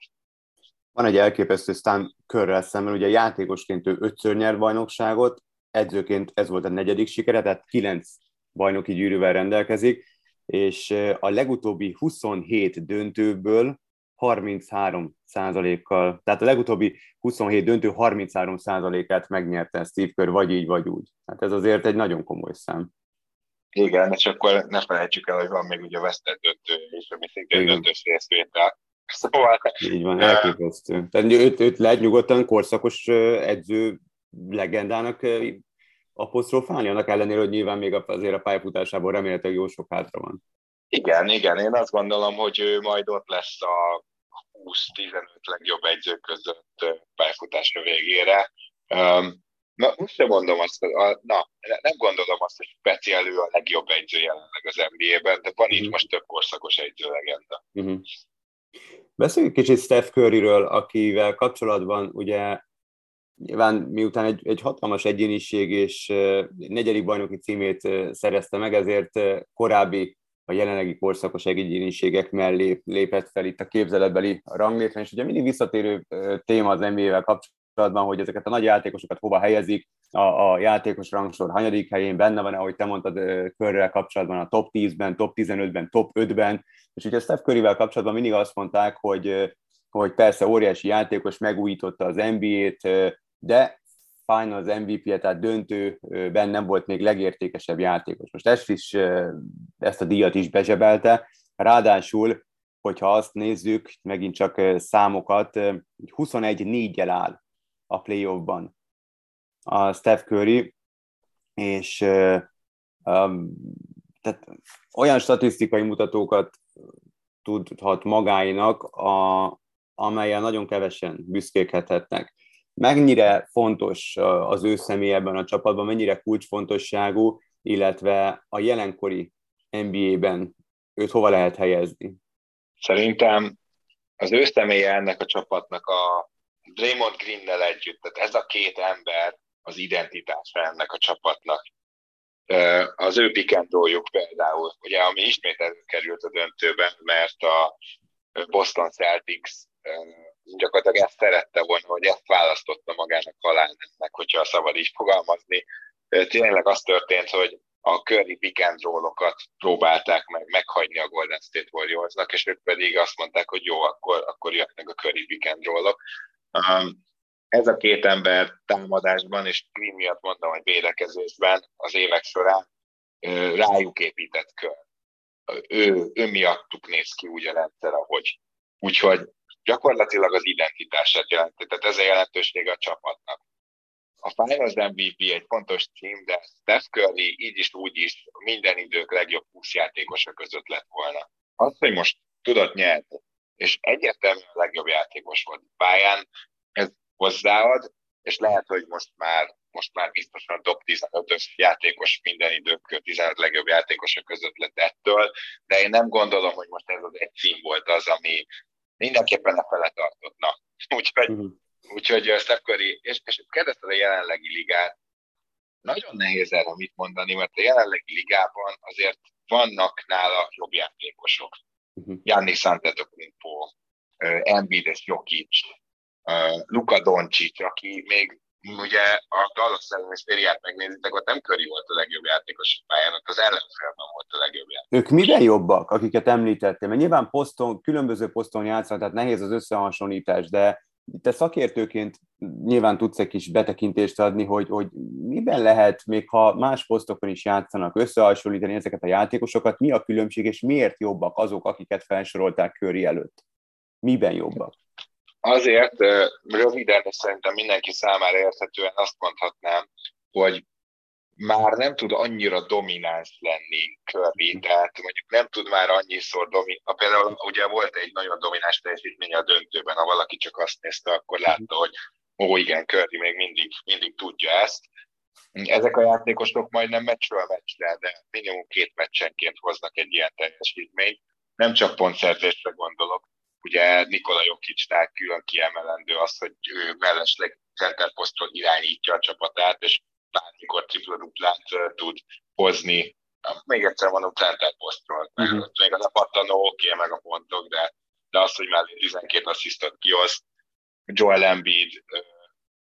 Van egy elképesztő Steph Currrel szemben, ugye játékosként ő 5-ször nyert bajnokságot, edzőként ez volt a 4. sikere, tehát 9 bajnoki gyűrűvel rendelkezik, és a legutóbbi 27 döntőből 33%-kal, tehát a legutóbbi 27 döntő 33%-át megnyerte Steve Kerr, vagy így, vagy úgy. Hát ez azért egy nagyon komoly szám. Igen, és akkor ne felejtsük el, hogy van még ugye a vesztett döntő, és ami szintén döntős részvétel. Szóval... Így van, elképesztő. Tehát őt lehet nyugodtan korszakos edző legendának apostrofálni, annak ellenére, hogy nyilván még azért a pályafutásában remélhetőleg jó sok hátra van. Igen, igen, én azt gondolom, hogy ő majd ott lesz a 20-15 legjobb edzők között pályafutása végére. Na, most mondom azt, nem gondolom azt, hogy Peti elő a legjobb edző jelenleg az NBA-ben, de van itt most több korszakos edző legenda. Uh-huh. Beszéljünk kicsit Steph Curryről, akivel kapcsolatban ugye nyilván miután egy hatalmas egyéniség és 4. bajnoki címét szerezte meg, ezért korábbi a jelenlegi korszakos egyéniségek mellé lépett fel itt a képzeletbeli ranglétrán, és ugye mindig visszatérő téma az NBA-vel kapcsolatban, hogy ezeket a nagy játékosokat hova helyezik, a játékos rangsor hanyadik helyén benne van, ahogy te mondtad, Curryvel kapcsolatban a top 10-ben, top 15-ben, top 5-ben, és ugye Steph Curryvel kapcsolatban mindig azt mondták, hogy persze óriási játékos, megújította az NBA-t, de Finals MVP-je, tehát döntőben nem volt még legértékesebb játékos. Most ezt a díjat is bezsebelte, ráadásul, hogyha azt nézzük, megint csak számokat, 21-4-jel áll a playoffban a Steph Curry, és tehát olyan statisztikai mutatókat tudhat magáinak, amellyel nagyon kevesen büszkélkedhetnek. Mennyire fontos az ő személy ebben a csapatban, mennyire kulcsfontosságú, illetve a jelenkori NBA-ben őt hova lehet helyezni? Szerintem az ő személye ennek a csapatnak a Draymond Greennel együtt, tehát ez a két ember az identitása ennek a csapatnak. Az ő pick and rolljuk például, ugye, ami ismét előkerült a döntőben, mert a Boston Celtics gyakorlatilag ezt szerette volna, hogy ezt választotta magának Halálnak, hogyha szabad így fogalmazni. Tényleg az történt, hogy a Curry pick and roll-okat próbálták meg meghagyni a Golden State Warriorsnak, és ők pedig azt mondták, hogy jó, akkor jöhetnek a Curry pick and roll-ok. Ez a két ember támadásban, és Green miatt mondom, hogy védekezésben az évek során rájuk épített Curry. Ő miattuk néz ki úgy a rendszer, ahogy. Úgyhogy gyakorlatilag az identitását jelenti, tehát ez a jelentősége a csapatnak. A Finals MVP egy fontos cím, de Steph Curry így is úgy is minden idők legjobb 20 játékosa között lett volna. Az, hogy most tudott nyerni, és egyértelműen a legjobb játékos volt pályán, ez hozzáad, és lehet, hogy most már biztosan a top 15-ös játékos minden idők 15 legjobb játékosa között lett ettől, de én nem gondolom, hogy most ez az egy cím volt az, ami mindenképpen lefele tartottnak. Úgyhogy Steph Curry, és kérdezted a jelenlegi ligát, nagyon nehéz erre mit mondani, mert a jelenlegi ligában azért vannak nála jobb játékosok. Giannis Antetokounmpo, Embiid és Jokic, Luka Dončić, aki még ugye a Dallas elleni szériát megnézitek, ott nem Curry volt a legjobb játékos pályán, ott az ellenfélben volt a legjobb játékos. Ők miben jobbak, akiket említettél? Mert nyilván különböző poszton játszanak, tehát nehéz az összehasonlítás, de te szakértőként nyilván tudsz egy kis betekintést adni, hogy miben lehet, még ha más posztokon is játszanak, összehasonlítani ezeket a játékosokat, mi a különbség, és miért jobbak azok, akiket felsorolták Curry előtt? Miben jobbak? Azért röviden, és szerintem mindenki számára érthetően azt mondhatnám, hogy már nem tud annyira domináns lenni Curry, tehát mondjuk nem tud már annyiszor domináns. Például ugye volt egy nagyon domináns teljesítmény a döntőben, ha valaki csak azt nézte, akkor látta, hogy igen, Curry még mindig tudja ezt. Ezek a játékosok majdnem meccsről meccsre, de minimum 2 meccsenként hoznak egy ilyen teljesítményt. Nem csak pontszerzésre gondolok. Ugye Nikola Jokićnál külön kiemelendő az, hogy ő mellesleg centerposztról irányítja a csapatát, és bármikor tripla-duplát tud hozni. Még egyszer mondom, centerposztról. Ott még a lepattanó, meg a pontok, de az, hogy már 12 asszisztot kihoz, Joel Embiid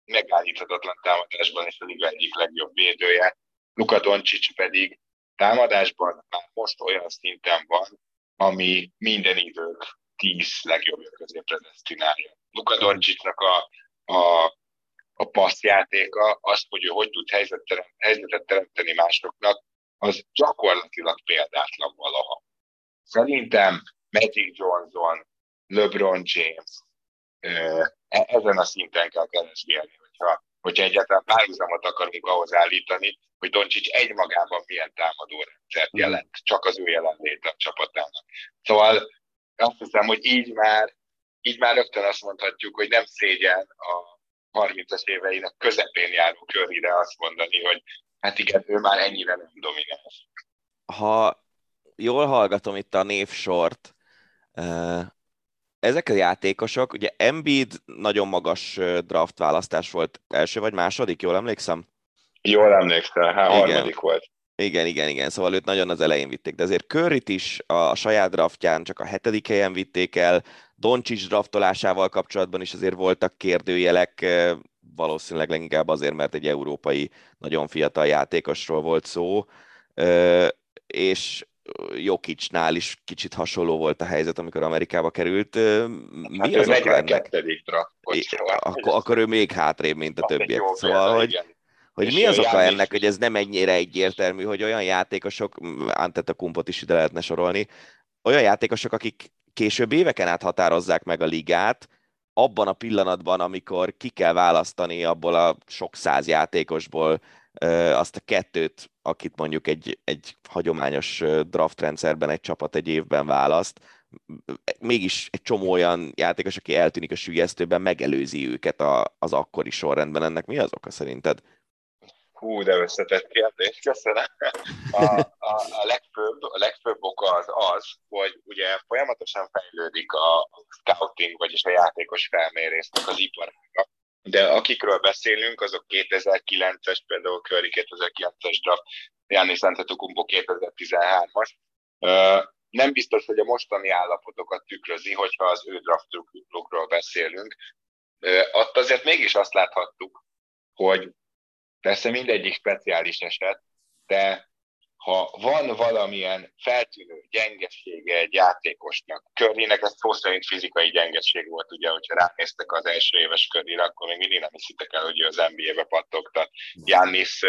megállíthatatlan támadásban és a liga egyik legjobb védője, Luka Dončić pedig támadásban már most olyan szinten van, ami minden idők 10 legjobbja közé predesztinálja. Luka Dončićnak a passzjátéka, azt, hogy ő hogy tud helyzetet teremteni másoknak, az gyakorlatilag példátlan valaha. Szerintem Magic Johnson, LeBron James ezen a szinten kell keresgélni, hogyha egyáltalán párhuzamot akarunk ahhoz állítani, hogy Dončić egymagában milyen támadórendszert jelent, csak az ő jelenléte a csapatának. Szóval azt hiszem, hogy így már rögtön azt mondhatjuk, hogy nem szégyen a 30-as éveinek közepén járó Curryre azt mondani, hogy hát igen, ő már ennyire nem domináns. Ha jól hallgatom itt a névsort, ezek a játékosok, ugye Embiid nagyon magas draft választás volt, első vagy második, jól emlékszem? Jól emlékszem, harmadik volt. Igen, szóval őt nagyon az elején vitték, de azért Curryt is a saját draftján csak a 7. helyen vitték el, Dončić draftolásával kapcsolatban is azért voltak kérdőjelek, valószínűleg leginkább azért, mert egy európai, nagyon fiatal játékosról volt szó, és Jokićnál is kicsit hasonló volt a helyzet, amikor Amerikába került. Hát mi az oka ennek? Akkor ő még hátrébb, mint a többiek. Szóval, hogy mi az oka ennek, hogy ez nem ennyire egyértelmű, hogy olyan játékosok, Antetokounmpot is ide lehetne sorolni, olyan játékosok, akik később éveken át határozzák meg a ligát, abban a pillanatban, amikor ki kell választani abból a sok száz játékosból azt a kettőt, akit mondjuk egy hagyományos draftrendszerben egy csapat egy évben választ, mégis egy csomó olyan játékos, aki eltűnik a süllyesztőben, megelőzi őket az akkori sorrendben. Ennek mi az oka szerinted? Hú, de összetett kérdés, köszönöm. A legfőbb oka az, hogy ugye folyamatosan fejlődik a scouting, vagyis a játékos felmérésnek az iparága. De akikről beszélünk, azok 2009-es, például Curry 2009-es draft, Giannis Antetokounmpo 2013-as. Nem biztos, hogy a mostani állapotokat tükrözi, hogyha az ő draftokról beszélünk. Ott azért mégis azt láthattuk, hogy persze mindegyik speciális eset, de ha van valamilyen feltűnő gyengesége egy játékosnak, Currynek ez szó szerint fizikai gyengeség volt, ugye, hogyha ránéztek az első éves Curryre, akkor még mindig nem hiszitek el, hogy ő az NBA-be pattogtat. Giannis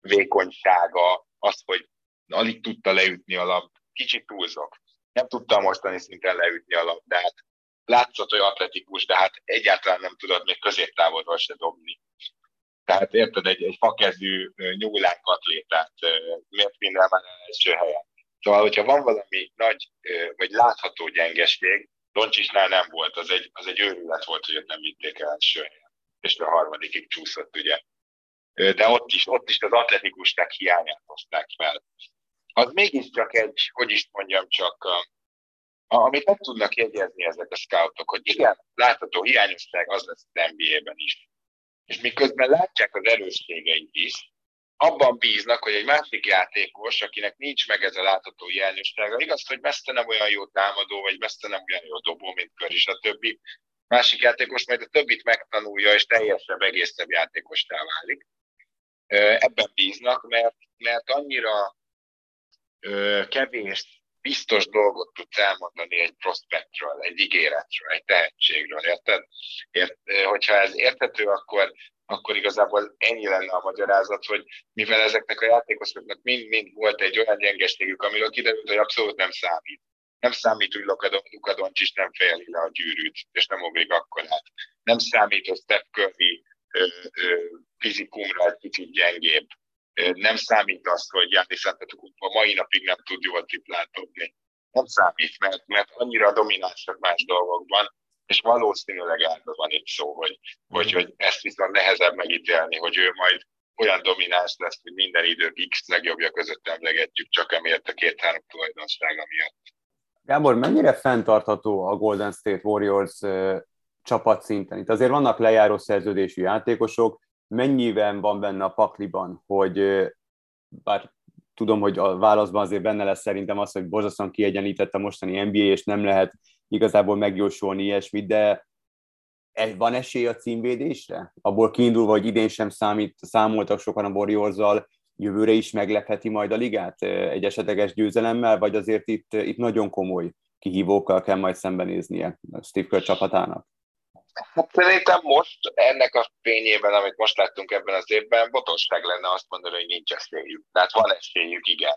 vékonysága, az, hogy alig tudta leütni a labdát, kicsit túlzok. Nem tudta mostani szinten leütni a labdát. Látszott, hogy atletikus, de hát egyáltalán nem tudod még középtávolról se dobni. Tehát érted, egy fakezű nyúlánk atlétát miért minden már első helyen. Szóval, hogyha van valami nagy, vagy látható gyengeség, Dončićnál nem volt, az egy őrület volt, hogy ott nem vitték el első helyen. És a harmadikig csúszott, ugye. De ott is az atletikusnak hiányát hozták fel. Az mégiscsak egy, hogy is mondjam, csak amit meg tudnak jegyezni ezek a scoutok, hogy igen, látható hiányosság az lesz az NBA-ben is. És miközben látják az erősségeit is, abban bíznak, hogy egy másik játékos, akinek nincs meg ez a látható hiányossága, igaz, hogy messze nem olyan jó támadó, vagy messze nem olyan jó dobó, mint Curry és a többi. Másik játékos majd a többit megtanulja, és teljesebb, egészebb játékostá válik. Ebben bíznak, mert annyira kevés biztos dolgot tudsz elmondani egy prospektről, egy ígéretről, egy tehetségről, érted? Hogyha ez érthető, akkor igazából ennyi lenne a magyarázat, hogy mivel ezeknek a játékosoknak mind-mind volt egy olyan gyengeségük, amiről kiderült, hogy abszolút nem számít. Nem számít, hogy Luka Dončić nem fejeli le a gyűrűt, és nem ugrik akkor át. Nem számít, hogy Steph Curry fizikumra egy kicsit gyengébb. Nem számít az, hogy Giannis Antetokounmpo a mai napig nem tud jól triplát dobni. Nem számít, mert annyira dominánsak más dolgokban, és valószínűleg erről van itt szó, hogy ezt viszont nehezebb megítélni, hogy ő majd olyan domináns lesz, hogy minden idők X legjobbja között emlegetjük, csak emiatt a 2-3 tulajdonsága miatt. Gábor, mennyire fenntartható a Golden State Warriors csapatszinten? Itt azért vannak lejáró szerződésű játékosok, mennyiben van benne a pakliban, hogy bár tudom, hogy a válaszban azért benne lesz szerintem az, hogy borzasztóan kiegyenlített a mostani NBA, és nem lehet igazából megjósolni ilyesmit, de Van esély a címvédésre? Abból kiindulva, hogy idén sem számoltak sokan a Warriorzzal, jövőre is meglepheti majd a ligát egy esetleges győzelemmel, vagy azért itt nagyon komoly kihívókkal kell majd szembenéznie a Steve Kerr csapatának? Hát szerintem most ennek a fényében, amit most láttunk ebben az évben, botosság lenne azt mondani, hogy nincs esélyük. Tehát van esélyük, igen.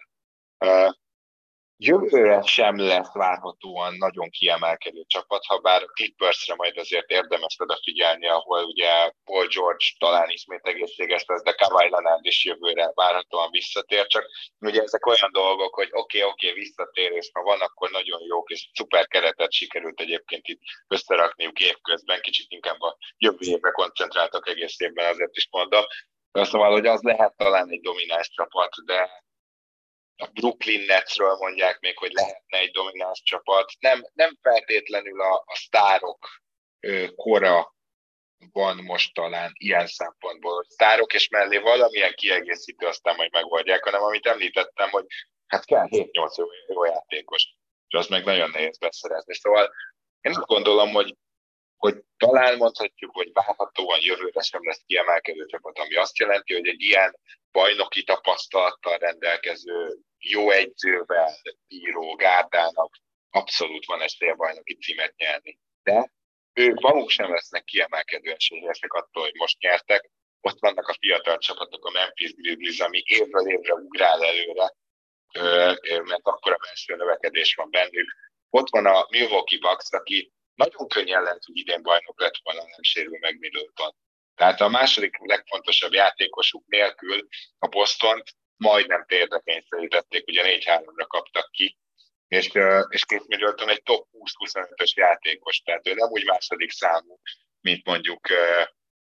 Jövőre sem lesz várhatóan nagyon kiemelkedő csapat, ha bár a Clippersre majd azért érdemes odafigyelni, ahol ugye Paul George talán ismét egészséges lesz, de Kawhi Leonard is jövőre várhatóan visszatér, csak ugye ezek olyan dolgok, hogy oké, visszatérés, ha van, akkor nagyon jók, és szuper keretet sikerült egyébként itt összerakniuk évközben, kicsit inkább a jövő évre koncentráltak egész évben, azért is mondom. Szóval, hogy az lehet talán egy domináns csapat, de a Brooklyn Netsről mondják még, hogy lehetne egy domináns csapat. Nem feltétlenül a sztárok kora van most talán ilyen szempontból, hogy sztárok és mellé valamilyen kiegészítő, aztán majd megoldják, hanem amit említettem, hogy hát kell 7-8 jó játékos, és az meg nagyon nehéz beszerezni. Szóval én azt gondolom, hogy talán mondhatjuk, hogy várhatóan jövőre sem lesz kiemelkedő csapat, ami azt jelenti, hogy egy ilyen bajnoki tapasztalattal rendelkező, jó edzővel bíró gárdának abszolút van esélye bajnoki címet nyerni. De ők maguk sem lesznek kiemelkedő esélyesek attól, hogy most nyertek. Ott vannak a fiatal csapatok, a Memphis Grizzlies, ami évről évre ugrál előre, mert akkora belső növekedés van bennük. Ott van a Milwaukee Bucks, aki nagyon könnyen lehet, hogy idén bajnok lett volna, nem sérül meg Middleton. Tehát a második legfontosabb játékosuk nélkül a Bostont majdnem térdre kényszerítették, ugye 4-3-ra kaptak ki, és Khris Middleton egy top 20-25-ös játékos, tehát ő nem úgy második számú, mint mondjuk,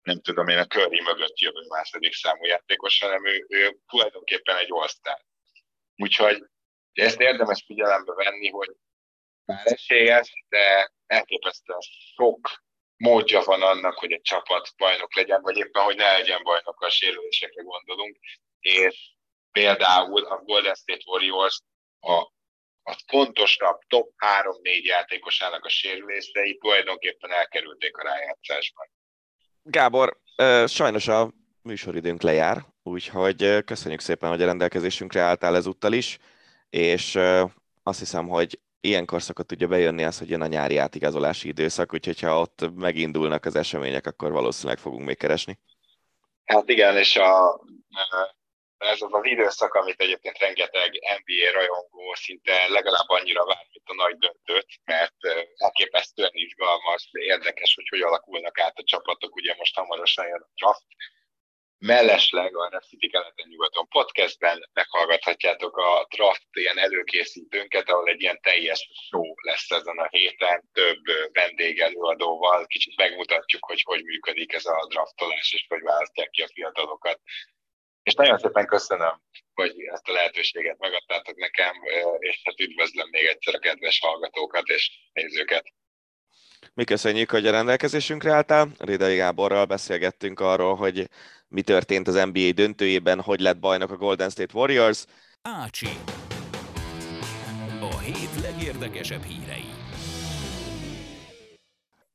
nem tudom én, a Curry mögött jövő második számú játékos, hanem ő tulajdonképpen egy all-star. Úgyhogy ezt érdemes figyelembe venni, hogy már esélyes, de elképesztően sok módja van annak, hogy egy csapat bajnok legyen, vagy éppen, hogy ne legyen bajnok, a sérülésekre gondolunk. És például a Golden State Warriors a fontosabb top 3-4 játékosának a sérülései tulajdonképpen elkerülték a rájátszásban. Gábor, sajnos a műsoridőnk lejár, úgyhogy köszönjük szépen, hogy a rendelkezésünkre álltál ezúttal is, és azt hiszem, hogy ilyenkor szokott ugye bejönni az, hogy jön a nyári átigazolási időszak, úgyhogy ha ott megindulnak az események, akkor valószínűleg fogunk még keresni. Hát igen, és ez az az időszak, amit egyébként rengeteg NBA rajongó szinte legalább annyira vár, mint a nagy döntőt, mert elképesztően izgalmas, érdekes, hogy alakulnak át a csapatok, ugye most hamarosan jön a draft. Mellesleg a Rep City keleten-nyugaton podcastben meghallgathatjátok a draft ilyen előkészítőnket, ahol egy ilyen teljes show lesz ezen a héten, több vendégelőadóval, kicsit megmutatjuk, hogy működik ez a draftolás, és hogy választják ki a fiatalokat. És nagyon szépen köszönöm, hogy ezt a lehetőséget megadtátok nekem, és hát üdvözlöm még egyszer a kedves hallgatókat és nézőket. Mi köszönjük, hogy a rendelkezésünkre álltál. Rédei Gáborral beszélgettünk arról, hogy mi történt az NBA döntőjében, hogy lett bajnok a Golden State Warriors. Ácsi. A hét legérdekesebb hírei.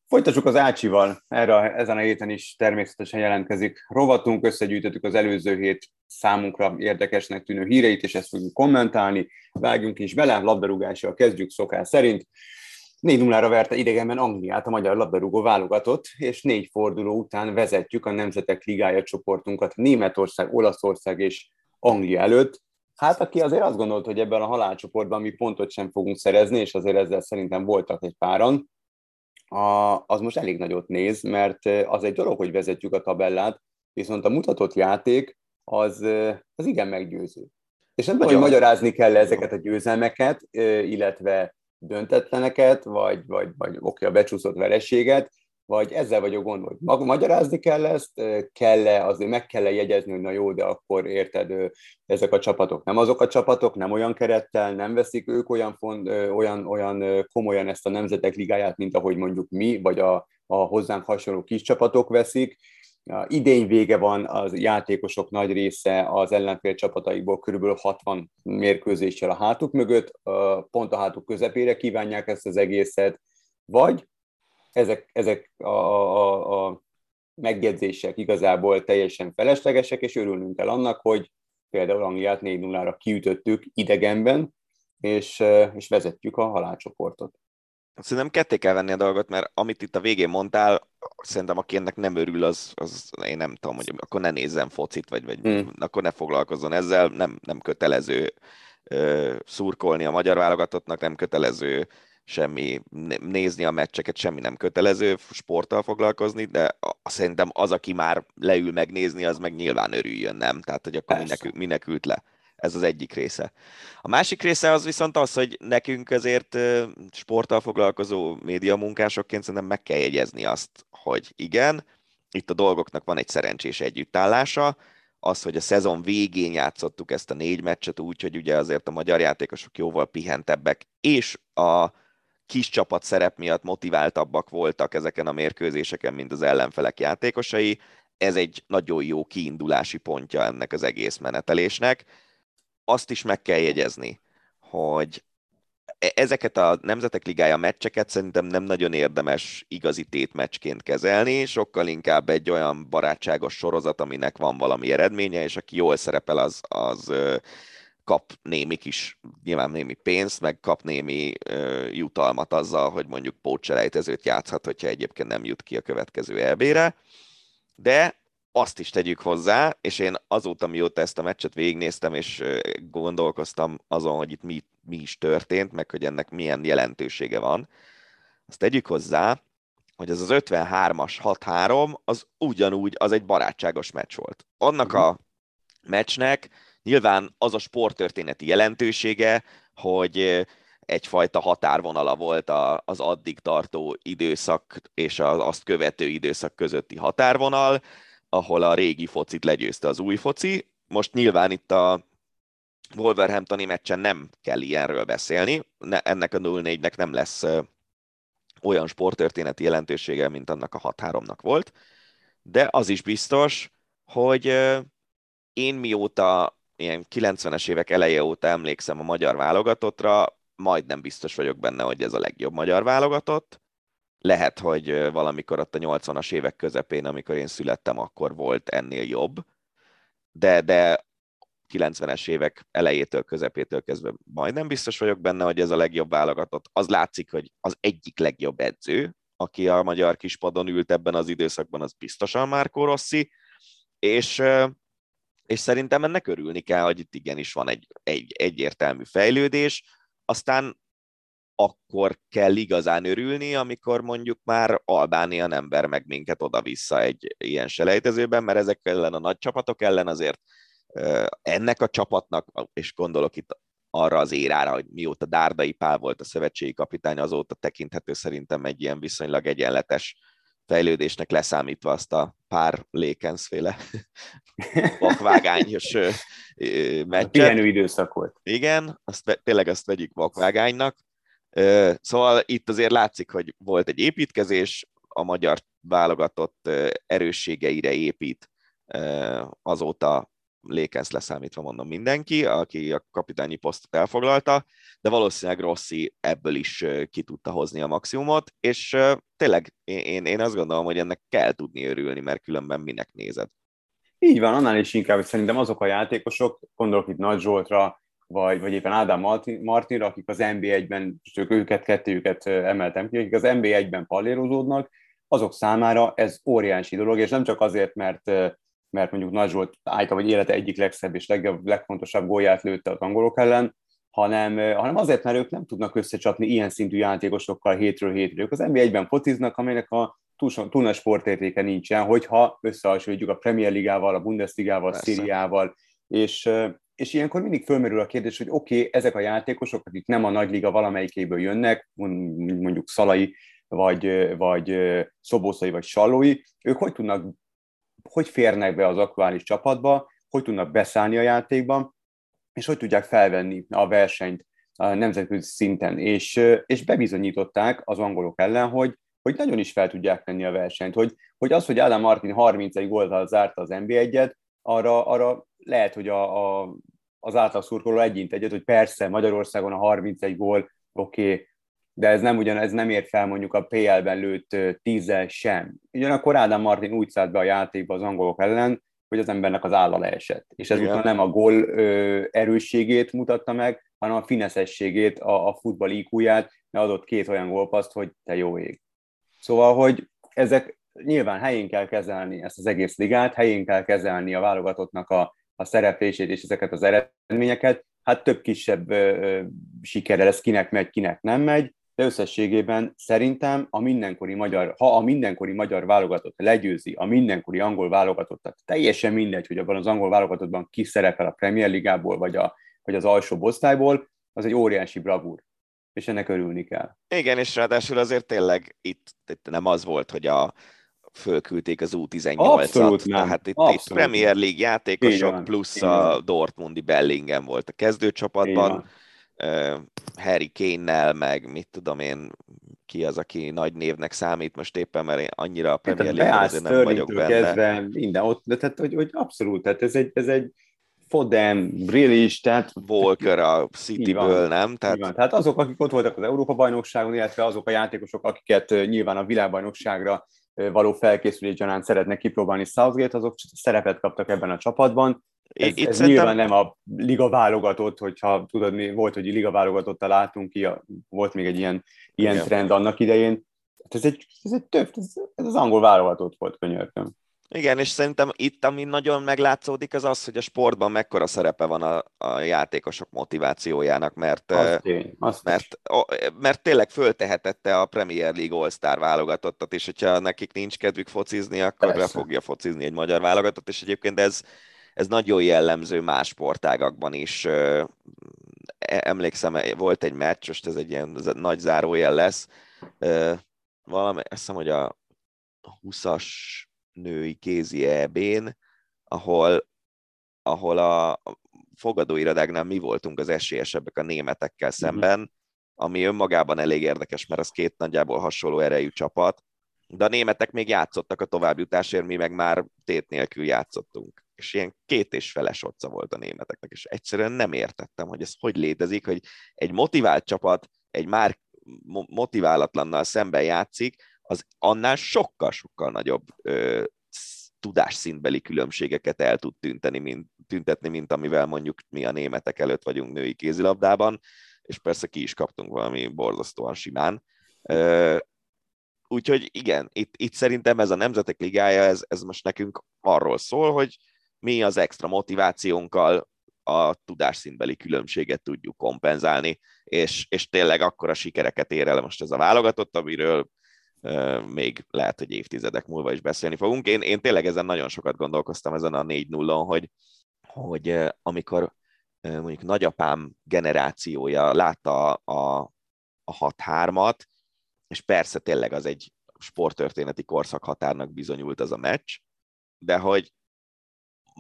Folytassuk az Ácsival. Ezen a héten is természetesen jelentkezik rovatunk. Összegyűjtöttük az előző hét számunkra érdekesnek tűnő híreit, és ezt fogjuk kommentálni. Vágjunk is bele, labdarúgással kezdjük szokás szerint. 4-0-ra verte idegenben Angliát a magyar labdarúgó válogatott, és 4 forduló után vezetjük a Nemzetek Ligája csoportunkat Németország, Olaszország és Anglia előtt. Hát aki azért azt gondolt, hogy ebben a halálcsoportban mi pontot sem fogunk szerezni, és azért ezzel szerintem voltak egy páran, az most elég nagyot néz, mert az egy dolog, hogy vezetjük a tabellát, viszont a mutatott játék az igen meggyőző. És nem tudom, hogy magyarázni kell ezeket a győzelmeket, illetve döntetleneket, vagy oké, a becsúszott vereséget, vagy ezzel vagyok gondolni. Magyarázni kell ezt, azért meg kell jegyezni, hogy na jó, de akkor érted, ezek a csapatok nem azok a csapatok, nem olyan kerettel, nem veszik ők olyan komolyan ezt a Nemzetek Ligáját, mint ahogy mondjuk mi, vagy a hozzánk hasonló kis csapatok veszik. Idény vége van, az játékosok nagy része az ellenfél csapataiból körülbelül 60 mérkőzéssel a hátuk mögött, pont a hátuk közepére kívánják ezt az egészet, vagy ezek a megjegyzések igazából teljesen feleslegesek, és örülnünk kell annak, hogy például Angliát 4-0-ra kiütöttük idegenben, és vezetjük a halálcsoportot. Szerintem ketté kell venni a dolgot, mert amit itt a végén mondtál, szerintem aki ennek nem örül, az én nem tudom, hogy akkor ne nézzen focit, vagy akkor ne foglalkozzon ezzel, nem kötelező szurkolni a magyar válogatottnak, nem kötelező semmi, nézni a meccseket, semmi nem kötelező, sporttal foglalkozni, de szerintem az, aki már leül megnézni, az meg nyilván örüljön, nem? Tehát, hogy akkor minek ült le. Ez az egyik része. A másik része az viszont az, hogy nekünk azért sporttal foglalkozó médiamunkásokként szerintem meg kell jegyezni azt, hogy igen, itt a dolgoknak van egy szerencsés együttállása, az, hogy a szezon végén játszottuk ezt a 4 meccset úgy, hogy ugye azért a magyar játékosok jóval pihentebbek, és a kis csapat szerep miatt motiváltabbak voltak ezeken a mérkőzéseken, mint az ellenfelek játékosai. Ez egy nagyon jó kiindulási pontja ennek az egész menetelésnek. Azt is meg kell jegyezni, hogy ezeket a Nemzetek Ligája meccseket szerintem nem nagyon érdemes igazi tétmeccsként kezelni, sokkal inkább egy olyan barátságos sorozat, aminek van valami eredménye, és aki jól szerepel, az kap némi kis, nyilván némi pénzt, meg kap némi jutalmat azzal, hogy mondjuk pótselejtezőt játszhat, hogyha egyébként nem jut ki a következő EB-re. De azt is tegyük hozzá, és én azóta, mióta ezt a meccset végignéztem, és gondolkoztam azon, hogy itt mi is történt, meg hogy ennek milyen jelentősége van, azt tegyük hozzá, hogy ez az 53-as 6-3, az ugyanúgy, az egy barátságos meccs volt. Annak a meccsnek nyilván az a sporttörténeti jelentősége, hogy egyfajta határvonala volt az addig tartó időszak és az azt követő időszak közötti határvonal, ahol a régi focit legyőzte az új foci. Most nyilván itt a Wolverhamptoni meccsen nem kell ilyenről beszélni. Ennek a 0-4-nek nem lesz olyan sporttörténeti jelentősége, mint annak a 6-3-nak volt. De az is biztos, hogy én mióta, ilyen 90-es évek eleje óta emlékszem a magyar válogatottra, majdnem biztos vagyok benne, hogy ez a legjobb magyar válogatott. Lehet, hogy valamikor ott a 80-as évek közepén, amikor én születtem, akkor volt ennél jobb, de 90-es évek elejétől, közepétől kezdve majdnem biztos vagyok benne, hogy ez a legjobb válogatott. Az látszik, hogy az egyik legjobb edző, aki a magyar kispadon ült ebben az időszakban, az biztosan Marco Rossi, és szerintem ennek örülni kell, hogy itt igenis van egy egyértelmű fejlődés, aztán akkor kell igazán örülni, amikor mondjuk már Albánia nem ver meg minket oda-vissza egy ilyen selejtezőben, mert ezek ellen a nagy csapatok ellen azért ennek a csapatnak, és gondolok itt arra az érára, hogy mióta Dárdai Pál volt a szövetségi kapitány, azóta tekinthető szerintem egy ilyen viszonylag egyenletes fejlődésnek, leszámítva azt a pár Lékenszféle vakvágányos meccset. Pihenő időszak volt. Igen, tényleg azt vegyük vakvágánynak. Szóval itt azért látszik, hogy volt egy építkezés, a magyar válogatott erősségeire épít azóta Lékensz leszámítva, mondom, mindenki, aki a kapitányi posztot elfoglalta, de valószínűleg Rossi ebből is ki tudta hozni a maximumot, és tényleg én azt gondolom, hogy ennek kell tudni örülni, mert különben minek nézed. Így van, annál is inkább, hogy szerintem azok a játékosok, gondolok itt Nagy Zsoltra, vagy éppen Ádám Martinra, akik az NB1-ben, csak őket, kettőjüket emeltem ki, akik az NB1-ben pallérozódnak, azok számára ez óriási dolog, és nem csak azért, mert mondjuk Nagy Zsolt általában élete egyik legszebb és legfontosabb gólját lőtte az angolok ellen, hanem azért, mert ők nem tudnak összecsapni ilyen szintű játékosokkal hétről hétre. Ők az NB1-ben fociznak, amelynek a túl nagy sportértéke nincsen, hogyha összehasonlítjuk a Premier Ligával, a Bundesligával, persze, Szíriával, és ilyenkor mindig fölmerül a kérdés, hogy oké, ezek a játékosok, akik nem a nagyliga valamelyikéből jönnek, mondjuk Szalai, vagy Szoboszai, vagy Sallói, ők hogy férnek be az aktuális csapatba, hogy tudnak beszállni a játékban, és hogy tudják felvenni a versenyt a nemzetközi szinten. És bebizonyították az angolok ellen, hogy nagyon is fel tudják venni a versenyt, hogy az, hogy Ádám Martin 31 góltal zárta az NB1-et, arra lehet, hogy az átlag szurkoló egyint egyet, hogy persze Magyarországon a 31 gól, oké, de ez nem ért fel mondjuk a PL-ben lőtt 10-el sem. Ugyanakkor Ádám Martin úgy szállt be a játékba az angolok ellen, hogy az embernek az álla leesett. És ezúttal nem a gól erősségét mutatta meg, hanem a fineszességét, a futball IQ-ját, mert adott két olyan gólpaszt, hogy te jó ég. Szóval, hogy ezek nyilván helyén kell kezelni ezt az egész ligát, helyén kell kezelni a válogatottnak a szereplését és ezeket az eredményeket. Hát több kisebb sikerrel ez kinek megy, kinek nem megy, de összességében szerintem ha a mindenkori magyar válogatott legyőzi a mindenkori angol válogatottat, teljesen mindegy, hogy abban az angol válogatottban ki szerepel a Premier Ligából, vagy az alsóbb osztályból, az egy óriási bravúr, és ennek örülni kell. Igen, és ráadásul azért tényleg itt nem az volt, hogy fölküldték az U18-at, tehát itt Premier League játékosok, plusz a dortmundi Bellingham volt a kezdőcsapatban, Harry Kane-nel, meg mit tudom én, ki az, aki nagy névnek számít most éppen, mert én annyira a Premier League-ben nem vagyok benne. Kezdve, minden ott, tehát hogy abszolút, tehát ez egy Foden, Grealish, tehát... Walker a Cityből, nem? Tehát azok, akik ott voltak az Európa-bajnokságon, illetve azok a játékosok, akiket nyilván a világbajnokságra való felkészülés gyanánt szeretnek kipróbálni Southgate, azok szerepet kaptak ebben a csapatban. Ez nyilván nem a liga válogatott, hogyha tudod, mi volt, hogy liga válogatottal álltunk ki, volt még egy ilyen trend annak idején. Ez az angol válogatott volt, könyörgöm. Igen, és szerintem itt, ami nagyon meglátszódik, az az, hogy a sportban mekkora szerepe van a játékosok motivációjának, mert tényleg föltehetette a Premier League All-Star válogatottat, és hogyha nekik nincs kedvük focizni, akkor be fogja focizni egy magyar válogatott, és egyébként ez nagyon jellemző más sportágakban is. Emlékszem, volt egy meccs, most ez egy ilyen nagy zárójel lesz, azt hiszem, hogy a 20-as női kézi EB-n, ahol a fogadóirodáknál mi voltunk az esélyesebbek a németekkel szemben, ami önmagában elég érdekes, mert az két nagyjából hasonló erejű csapat, de a németek még játszottak a továbbjutásért, mi meg már tét nélkül játszottunk. És ilyen 2,5 otca volt a németeknek, és egyszerűen nem értettem, hogy ez hogy létezik, hogy egy motivált csapat, egy már motiválatlannal szemben játszik, az annál sokkal-sokkal nagyobb tudásszintbeli különbségeket el tud tüntetni, mint amivel mondjuk mi a németek előtt vagyunk női kézilabdában, és persze ki is kaptunk valami borzasztóan simán. Úgyhogy igen, itt szerintem ez a Nemzetek Ligája, ez most nekünk arról szól, hogy mi az extra motivációnkkal a tudásszintbeli különbséget tudjuk kompenzálni, és tényleg akkora sikereket ér el most ez a válogatott, amiről még lehet, hogy évtizedek múlva is beszélni fogunk. Én tényleg ezen nagyon sokat gondolkoztam, ezen a 4-0-on, hogy amikor mondjuk nagyapám generációja látta a 6-3-at, és persze tényleg az egy sporttörténeti korszakhatárnak bizonyult az a meccs, de hogy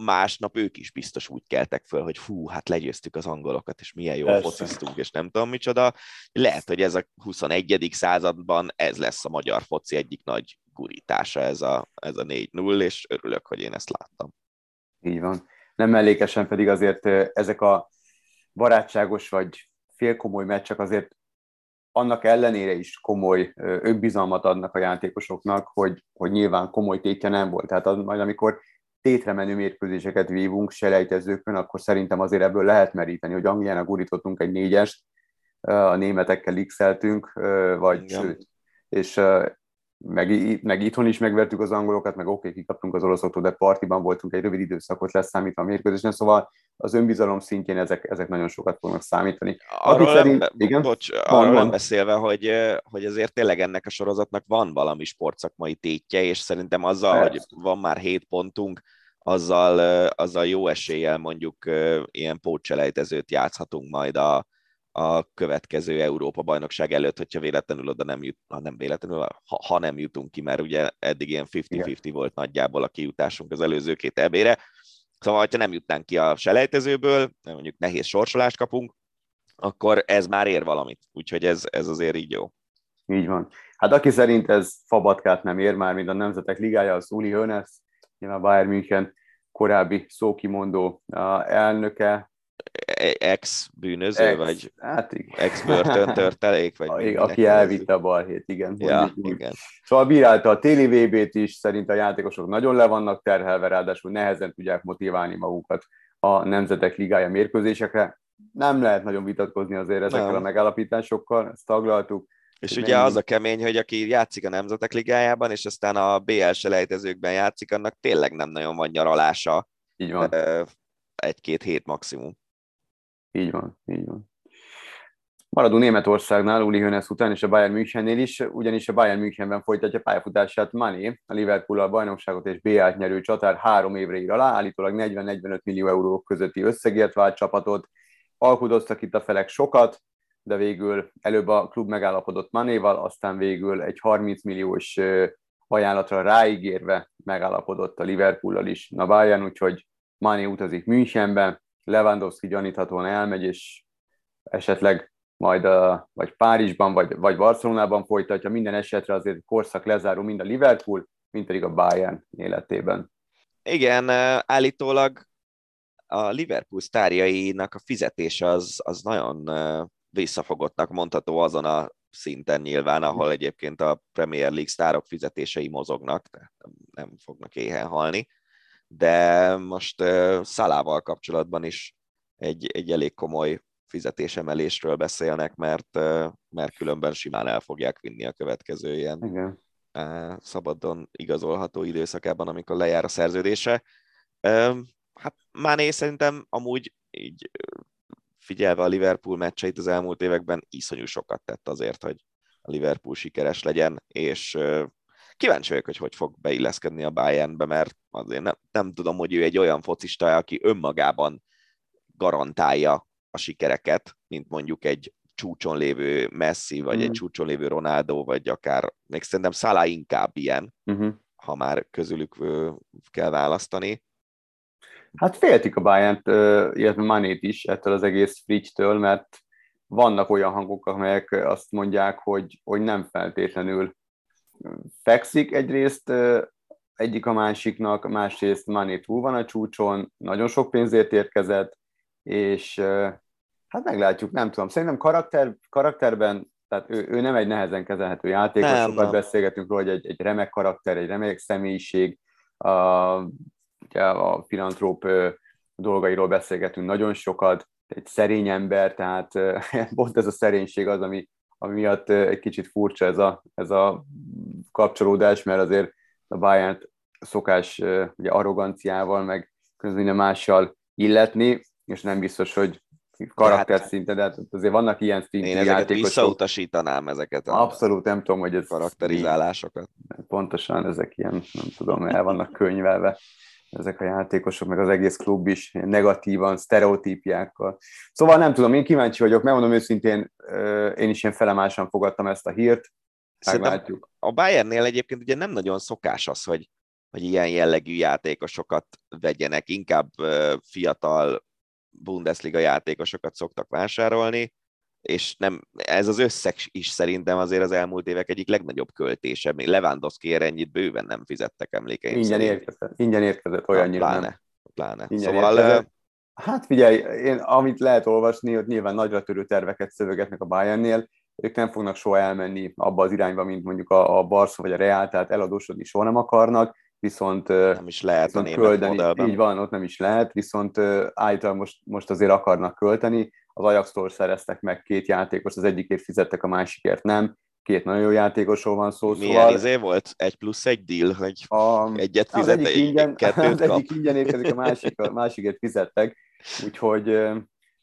másnap ők is biztos úgy keltek föl, hogy fú, hát legyőztük az angolokat, és milyen jól fociztunk, és nem tudom micsoda. Lehet, hogy ez a 21. században ez lesz a magyar foci egyik nagy gurítása, ez a 4-0, és örülök, hogy én ezt láttam. Így van. Nem mellékesen pedig azért ezek a barátságos vagy félkomoly meccsek azért annak ellenére is komoly önbizalmat adnak a játékosoknak, hogy nyilván komoly tétje nem volt. Tehát az majd, amikor tétre menő mérkőzéseket vívunk selejtezőkön, akkor szerintem azért ebből lehet meríteni, hogy Angliának gurítottunk egy 4-est, a németekkel x-eltünk, vagy igen. Sőt, és meg itthon is megvertük az angolokat, meg kikaptunk az oroszoktól, de partiban voltunk egy rövid időszakot leszámítva a mérkőzésen, szóval az önbizalom szintjén ezek nagyon sokat fognak számítani. Arról beszélve, hogy azért tényleg ennek a sorozatnak van valami sportszakmai tétje, és szerintem azzal, hogy van már 7 pontunk, azzal jó eséllyel mondjuk ilyen pótselejtezőt játszhatunk majd a következő Európa-bajnokság előtt, hogyha véletlenül oda nem jut, ha nem jutunk ki, mert ugye eddig ilyen 50-50 volt nagyjából a kijutásunk az előző két EB-re. Szóval, ha nem jutnánk ki a selejtezőből, mondjuk nehéz sorsolást kapunk, akkor ez már ér valamit. Úgyhogy ez azért így jó. Így van. Hát aki szerint ez fabatkát nem ér már, mint a Nemzetek Ligája, az Uli Hoeneß, nyilván Bayern München korábbi szókimondó elnöke. ex-bűnöző, vagy ex-börtöntörtelék, vagy aki elvitte a balhét, igen. Ja, igen. Szóval bírálta a téli VB-t is, szerint a játékosok nagyon le vannak terhelve, ráadásul nehezen tudják motiválni magukat a Nemzetek Ligája mérkőzésekre. Nem lehet nagyon vitatkozni azért ezekkel a megállapításokkal, ezt taglaltuk. És ugye az a kemény, hogy aki játszik a Nemzetek Ligájában, és aztán a BL selejtezőkben játszik, annak tényleg nem nagyon van nyaralása. Így van. Egy-két hét maximum. Így van, így van. Maradunk Németországnál, Uli Hoeneß után és a Bayern Münchennél is, ugyanis a Bayern Münchenben folytatja pályafutását Mané, a Liverpool-al bajnokságot és BL-t nyerő csatár 3 évre ír alá, állítólag 40-45 millió eurók közötti összegért vált csapatot. Alkudoztak itt a felek sokat, de végül előbb a klub megállapodott Manéval, aztán végül egy 30 milliós ajánlatra ráígérve megállapodott a Liverpoollal is a Bayern, úgyhogy Mané utazik Münchenbe, Lewandowski gyaníthatóan elmegy, és esetleg majd vagy Párizsban, vagy Barcelonában folytatja. Minden esetre azért korszak lezáró mind a Liverpool, mind pedig a Bayern életében. Igen, állítólag a Liverpool sztárjainak a fizetése az nagyon visszafogottnak mondható azon a szinten nyilván, ahol egyébként a Premier League sztárok fizetései mozognak, tehát nem fognak éhen halni. De most Szalával kapcsolatban is egy elég komoly fizetésemelésről beszélnek, mert különben simán el fogják vinni a következő ilyen szabadon igazolható időszakában, amikor lejár a szerződése. Hát Mané szerintem amúgy így figyelve a Liverpool meccseit az elmúlt években iszonyú sokat tett azért, hogy a Liverpool sikeres legyen, és kíváncsi vagyok, hogy fog beilleszkedni a Bayernbe, mert azért nem tudom, hogy ő egy olyan focista, aki önmagában garantálja a sikereket, mint mondjuk egy csúcson lévő Messi, vagy egy csúcson lévő Ronaldo, vagy akár, még szerintem Salah inkább ilyen, ha már közülük kell választani. Hát féltik a Bayern-t, illetve Manét is ettől az egész fricstől, mert vannak olyan hangok, amelyek azt mondják, hogy nem feltétlenül fekszik egyrészt egyik a másiknak, másrészt Mané túl van a csúcson, nagyon sok pénzért érkezett, és hát meglátjuk, nem tudom. Szerintem karakterben, tehát ő nem egy nehezen kezelhető játékos, sokat beszélgetünk róla, hogy egy remek karakter, egy remek személyiség, a filantróp dolgairól beszélgetünk nagyon sokat, egy szerény ember, tehát pont ez a szerénység az, ami miatt egy kicsit furcsa ez a kapcsolódás, mert azért a Bayern szokás ugye arroganciával, meg közben mással illetni, és nem biztos, hogy karakter szinten, de hát azért vannak ilyen szintű játékosok. Én ezeket visszautasítanám, ezeket. Abszolút nem tudom, hogy ez karakterizálásokat. Pontosan ezek ilyen, nem tudom, el vannak könyvelve ezek a játékosok, meg az egész klub is negatívan, sztereotípiákkal. Szóval nem tudom, én kíváncsi vagyok, megmondom őszintén, én is ilyen felemásan fogadtam ezt a hírt. Meglátjuk. A Bayernnél egyébként ugye nem nagyon szokás az, hogy ilyen jellegű játékosokat vegyenek, inkább fiatal Bundesliga játékosokat szoktak vásárolni, és nem, ez az összeg is szerintem azért az elmúlt évek egyik legnagyobb költése. Még Lewandowski-ért ennyit bőven nem fizettek, emlékeim ingyen szerint. Ingyen érkezett olyan nyilván. Pláne. Szóval, hát figyelj, én amit lehet olvasni, hogy nyilván nagyra törő terveket szövegetnek a Bayernnél, ők nem fognak soha elmenni abba az irányba, mint mondjuk a Barca vagy a Real, tehát eladósodni soha nem akarnak, viszont nem is lehet a költeni. Így van, ott nem is lehet, viszont által most azért akarnak költeni. Az Ajax-tól szereztek meg 2 játékos, az egyikért fizettek, a másikért nem. 2 nagyon jó játékosról van szó. Milyen izé volt? 1+1 deal, hogy egyet fizet, kettőt kap. Az egyik ingyen érkezik, a másikért fizettek. Úgyhogy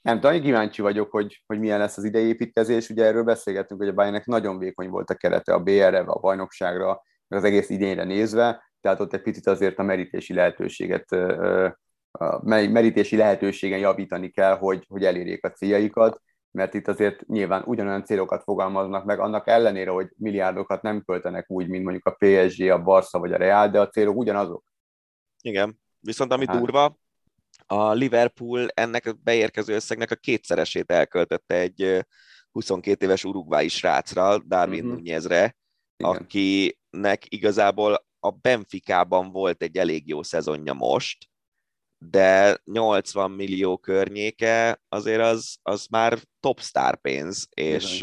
nem tudom, kíváncsi vagyok, hogy milyen lesz az idei építkezés. Ugye erről beszélgettünk, hogy a Bayernnek nagyon vékony volt a kerete a BL-re, a bajnokságra, az egész idényre nézve, tehát ott egy picit azért a merítési lehetőségen javítani kell, hogy elérjék a céljaikat, mert itt azért nyilván ugyanolyan célokat fogalmaznak meg, annak ellenére, hogy milliárdokat nem költenek úgy, mint mondjuk a PSG, a Barca vagy a Real, de a célok ugyanazok. Igen, viszont ami durva, a Liverpool ennek a beérkező összegnek a 2-szeresét elköltötte egy 22 éves urugvái srácra, Darwin Núñezre, akinek igazából a Benficában volt egy elég jó szezonja most, de 80 millió környéke azért az már top star pénz, és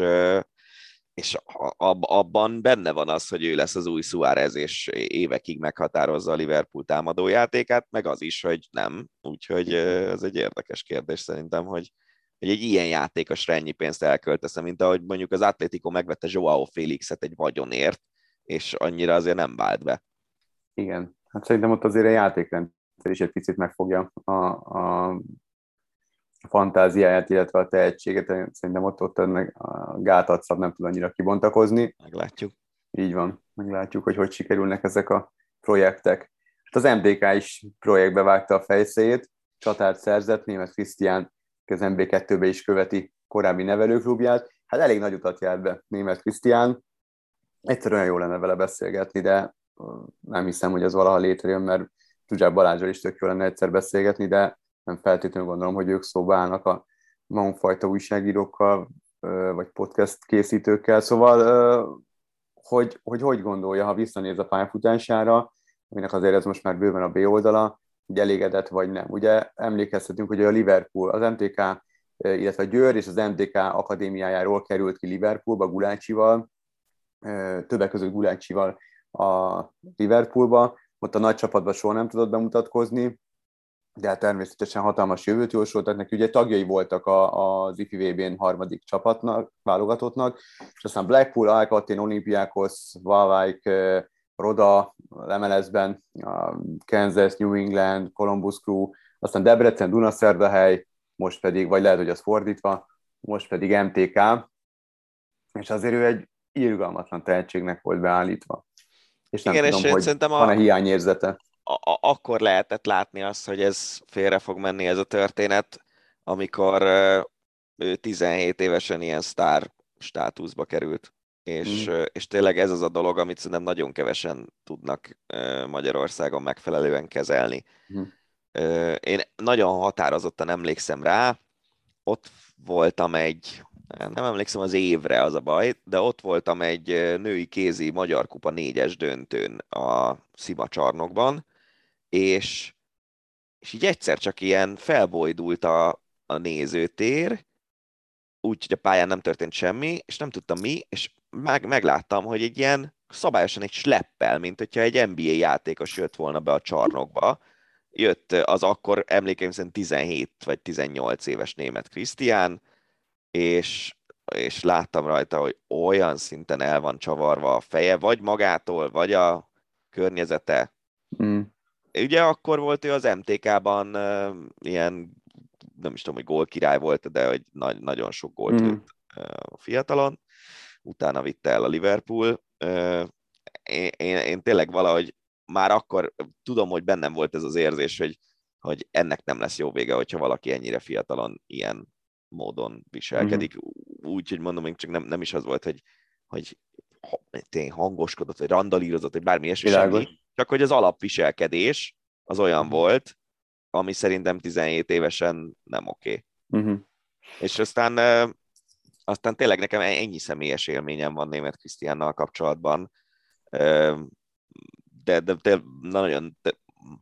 abban benne van az, hogy ő lesz az új Suárez, és évekig meghatározza a Liverpool támadójátékát, meg az is, hogy nem. Úgyhogy ez egy érdekes kérdés szerintem, hogy egy ilyen játékosra ennyi pénzt elköltesz, mint ahogy mondjuk az Atlético megvette Joao Félixet egy vagyonért, és annyira azért nem vált be. Igen, hát szerintem ott azért a játékrendszer is egy picit megfogja a fantáziáját, illetve a tehetséget, szerintem ott ennek a gátat szab nem tud annyira kibontakozni. Meglátjuk. Így van, meglátjuk, hogy sikerülnek ezek a projektek. Hát az MDK is projektbe vágta a fejszéjét, csatárt szerzett, Németh Krisztián az MB2-be is követi korábbi nevelőklubját. Hát elég nagy utat járt be Németh Krisztián. Egyszerűen olyan jó lenne vele beszélgetni, de nem hiszem, hogy az valaha létrejön, mert Zsuzsák Balázsról is tök jó lenne egyszer beszélgetni, de nem feltétlenül gondolom, hogy ők szóba állnak a magunkfajta újságírókkal, vagy podcast készítőkkel. Szóval, hogy gondolja, ha visszanéz a pályafutására, aminek azért ez most már bőven a B oldala, hogy elégedett vagy nem. Ugye emlékezhetünk, hogy a Liverpool, az MTK, illetve a Győr és az MTK akadémiájáról került ki Liverpoolba Gulácsival, többek között Gulácsival a Liverpoolba. Ott a nagy csapatban soha nem tudott bemutatkozni, de hát természetesen hatalmas jövőt jósoltak neki. Ugye tagjai voltak az IFI VB-n harmadik csapatnak, válogatottnak, és aztán Blackpool, Alcatin, Olympiákos, Valvaik, Roda, Lemelezben, Kansas, New England, Columbus Crew, aztán Debrecen, Dunaszerdahely, most pedig, vagy lehet, hogy az fordítva, most pedig MTK, és azért ő egy irgalmatlan tehetségnek volt beállítva. És nem igen, tudom, és hogy van-e hiányérzete. Akkor lehetett látni azt, hogy ez félre fog menni ez a történet, amikor ő 17 évesen ilyen sztár státuszba került. És tényleg ez az a dolog, amit szerintem nagyon kevesen tudnak Magyarországon megfelelően kezelni. Én nagyon határozottan emlékszem rá, ott voltam nem emlékszem az évre, az a baj, de ott voltam egy női kézi Magyar Kupa 4-es döntőn a Sima csarnokban, és így egyszer csak ilyen felbojdult a nézőtér, úgyhogy a pályán nem történt semmi, és nem tudtam mi, és megláttam, hogy egy ilyen szabályosan egy sleppel, mint hogyha egy NBA játékos jött volna be a csarnokba, jött az akkor emlékeim szerint 17 vagy 18 éves Németh Krisztián, és láttam rajta, hogy olyan szinten el van csavarva a feje, vagy magától, vagy a környezete. Ugye akkor volt ő az MTK-ban ilyen, nem is tudom, hogy gólkirály volt, de hogy nagyon sok gólt lőtt a fiatalon. Utána vitte el a Liverpool. Én tényleg valahogy már akkor tudom, hogy bennem volt ez az érzés, hogy ennek nem lesz jó vége, hogyha valaki ennyire fiatalon ilyen módon viselkedik. Úgy, hogy mondom, én csak nem is az volt, hogy tényleg hangoskodott, vagy randalírozott, vagy bármi ilyesmi semmi. Csak hogy az alapviselkedés az olyan volt, ami szerintem 17 évesen nem oké. És aztán tényleg nekem ennyi személyes élményem van Németh Krisztiánnal kapcsolatban, de nagyon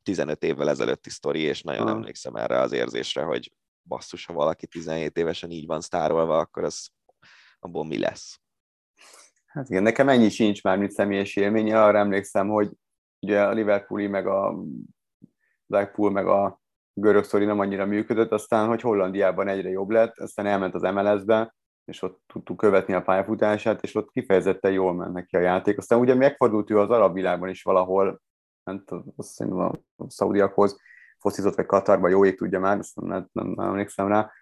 15 évvel ezelőtti sztori, és nagyon emlékszem erre az érzésre, hogy basszus, ha valaki 17 évesen így van sztárolva, akkor az abból mi lesz? Hát igen, nekem ennyi sincs már, mint személyes élmény. Arra emlékszem, hogy ugye a Liverpooli, meg a Blackpool, meg a görög sztori nem annyira működött, aztán, hogy Hollandiában egyre jobb lett, aztán elment az MLS-be, és ott tudtuk követni a pályafutását, és ott kifejezetten jól ment neki a játék. Aztán ugye megfordult ő az arab világban is valahol, nem tudom, azt hiszem a szaudiakhoz, focizott vagy Katarban, jó ég tudja már, azt nem emlékszem rá.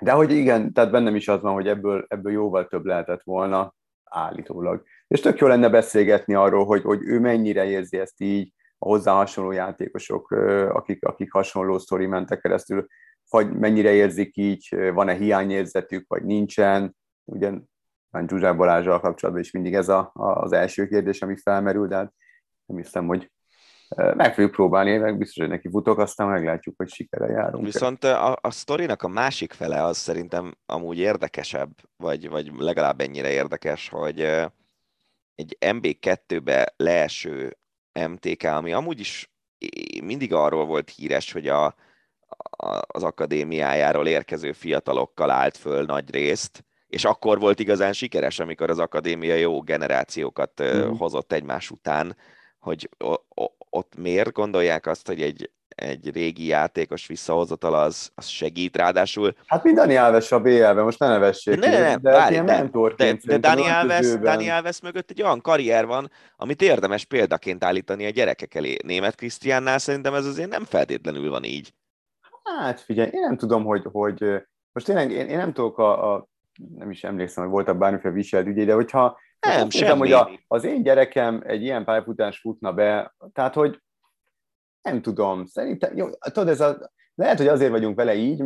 De hogy igen, tehát bennem is az van, hogy ebből jóval több lehetett volna állítólag. És tök jó lenne beszélgetni arról, hogy ő mennyire érzi ezt így, a hozzá hasonló játékosok, akik hasonló sztori mentek keresztül, vagy mennyire érzik így, van-e hiányérzetük, vagy nincsen. Ugye Zsuzsák Balázsral kapcsolatban is mindig ez az első kérdés, ami felmerül, de hát nem hiszem, hogy meg fogjuk próbálni, meg biztos, hogy neki futok, aztán meglátjuk, hogy sikerrel járunk. Viszont a sztorinak a másik fele az szerintem amúgy érdekesebb, vagy legalább ennyire érdekes, hogy egy MB2-be leeső MTK, ami amúgy is mindig arról volt híres, hogy az akadémiájáról érkező fiatalokkal állt föl nagy részt, és akkor volt igazán sikeres, amikor az akadémia jó generációkat hozott egymás után, hogy ott miért gondolják azt, hogy egy régi játékos visszahozatal az segít ráadásul. Hát mi Dani Alves a BL-ben, most ne nevessék. De Dani Alves mögött egy olyan karrier van, amit érdemes példaként állítani a gyerekek elé. Németh Krisztiánnál szerintem ez azért nem feltétlenül van így. Hát figyelj, én nem tudom, hogy most tényleg én nem tudok nem is emlékszem, hogy voltak bármiféle viselt ügyé, de hogyha nem, tudom, hogy az én gyerekem egy ilyen pályafutás futna be, tehát hogy nem tudom, szerintem, jó, tudod, lehet, hogy azért vagyunk vele így,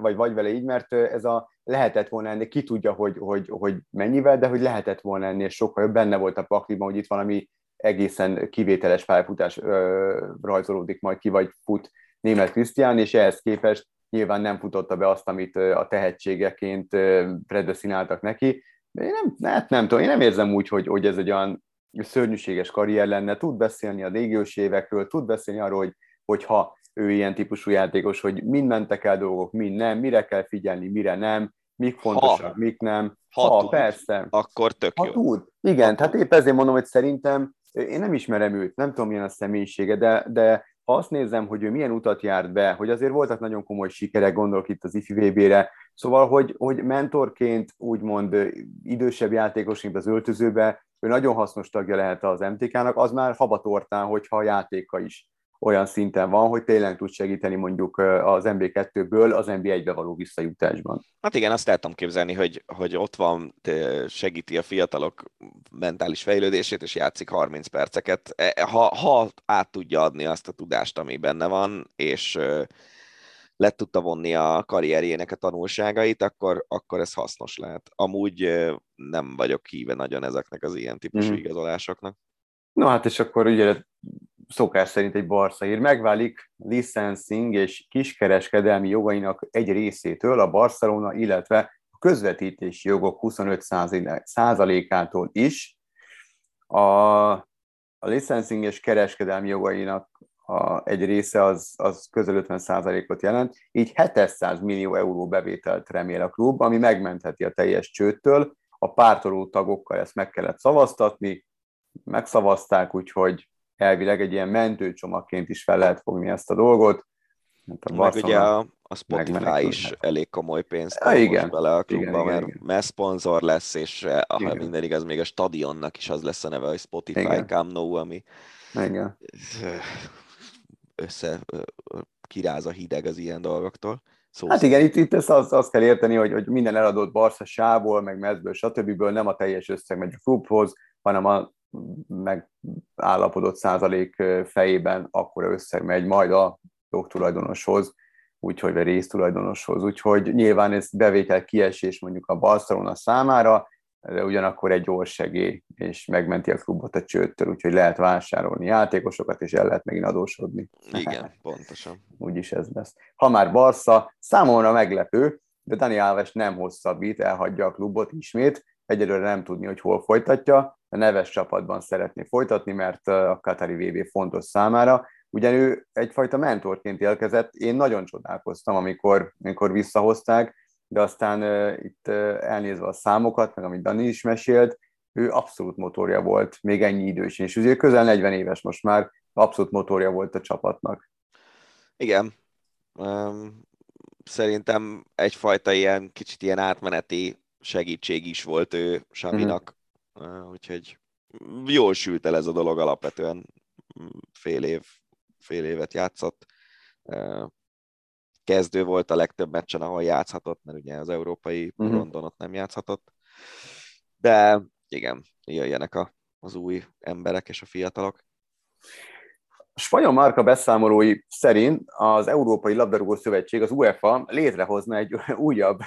vagy vele így, mert ez lehetett volna ennél, ki tudja, hogy mennyivel, de hogy lehetett volna ennél sokkal jobb, benne volt a pakliban, hogy itt valami egészen kivételes pályafutás rajzolódik majd ki, vagy fut Németh Krisztián, és ehhez képest nyilván nem futotta be azt, amit a tehetségeként predesztináltak neki. De én nem tudom, én nem érzem úgy, hogy ez egy olyan szörnyűséges karrier lenne. Tud beszélni a légiós évekről, tud beszélni arról, hogyha ő ilyen típusú játékos, hogy mind mentek el dolgok, mind nem, mire kell figyelni, mire nem, mik fontosak, mik nem. Ha tud, persze. Akkor tök jó. Ha tud. Igen, tehát épp ezért mondom, hogy szerintem én nem ismerem őt, nem tudom milyen a személyisége, de ha azt nézem, hogy ő milyen utat járt be, hogy azért voltak nagyon komoly sikerek, gondolok itt az ifi VB-re, szóval, hogy mentorként, úgymond idősebb játékosként az öltözőbe, ő nagyon hasznos tagja lehet az MTK-nak, az már habatortán, hogyha a játéka is olyan szinten van, hogy tényleg tud segíteni mondjuk az NB2-ből az NB1-be való visszajutásban. Hát igen, azt láttam képzelni, hogy ott van, segíti a fiatalok mentális fejlődését, és játszik 30 perceket. Ha át tudja adni azt a tudást, ami benne van, és le tudta vonni a karrierjének a tanulságait, akkor ez hasznos lehet. Amúgy nem vagyok híve nagyon ezeknek az ilyen típusú igazolásoknak. No hát és akkor ugye szokás szerint egy Barca hír. Megválik licensing és kiskereskedelmi jogainak egy részétől a Barcelona, illetve a közvetítési jogok 25%-ától is. A licensing és kereskedelmi jogainak egy része az közel 50%-ot jelent, így 700 millió euró bevételt remél a klub, ami megmentheti a teljes csődtől. A pártoló tagokkal ezt meg kellett szavaztatni, megszavazták, úgyhogy elvileg egy ilyen mentőcsomagként is fel lehet fogni ezt a dolgot. Meg ugye a Spotify is elég komoly pénzt most bele a klubba, mert szponzor lesz, és ha minden igaz, még a stadionnak is az lesz a neve, hogy Spotify Camp Nou, ami kiráz a hideg az ilyen dolgoktól. Hát igen, itt ezt azt kell érteni, hogy minden eladott Barca-sából, meg mezből, stb. Nem a teljes összeg megy a klubhoz, hanem a megállapodott százalék fejében akkora összeg megy majd a jogtulajdonoshoz, úgyhogy a résztulajdonoshoz. Úgyhogy nyilván ez bevétel kiesés mondjuk a Barcelona számára, de ugyanakkor egy gyors segély, és megmenti a klubot a csődtől, úgyhogy lehet vásárolni játékosokat, és el lehet megint adósodni. Igen, pontosan. Úgyis ez lesz. Ha már Barca, számomra meglepő, de Dani Alves nem hosszabbít, elhagyja a klubot ismét, egyelőre nem tudni, hogy hol folytatja, a neves csapatban szeretné folytatni, mert a katari VB fontos számára, ugyan ő egyfajta mentorként érkezett, én nagyon csodálkoztam, amikor visszahozták, de aztán itt elnézve a számokat, meg amit Dani is mesélt, ő abszolút motorja volt, még ennyi idős, és ugye közel 40 éves most már, abszolút motorja volt a csapatnak. Igen. Szerintem egyfajta ilyen, kicsit ilyen átmeneti segítség is volt ő Savinak, úgyhogy jól sült el ez a dolog alapvetően. Fél évet játszott. Kezdő volt a legtöbb meccsen, ahol játszhatott, mert ugye az európai rondonot nem játszhatott. De igen, jöjjenek az új emberek és a fiatalok. A spanyol márka beszámolói szerint az Európai Labdarúgó Szövetség, az UEFA létrehozna egy újabb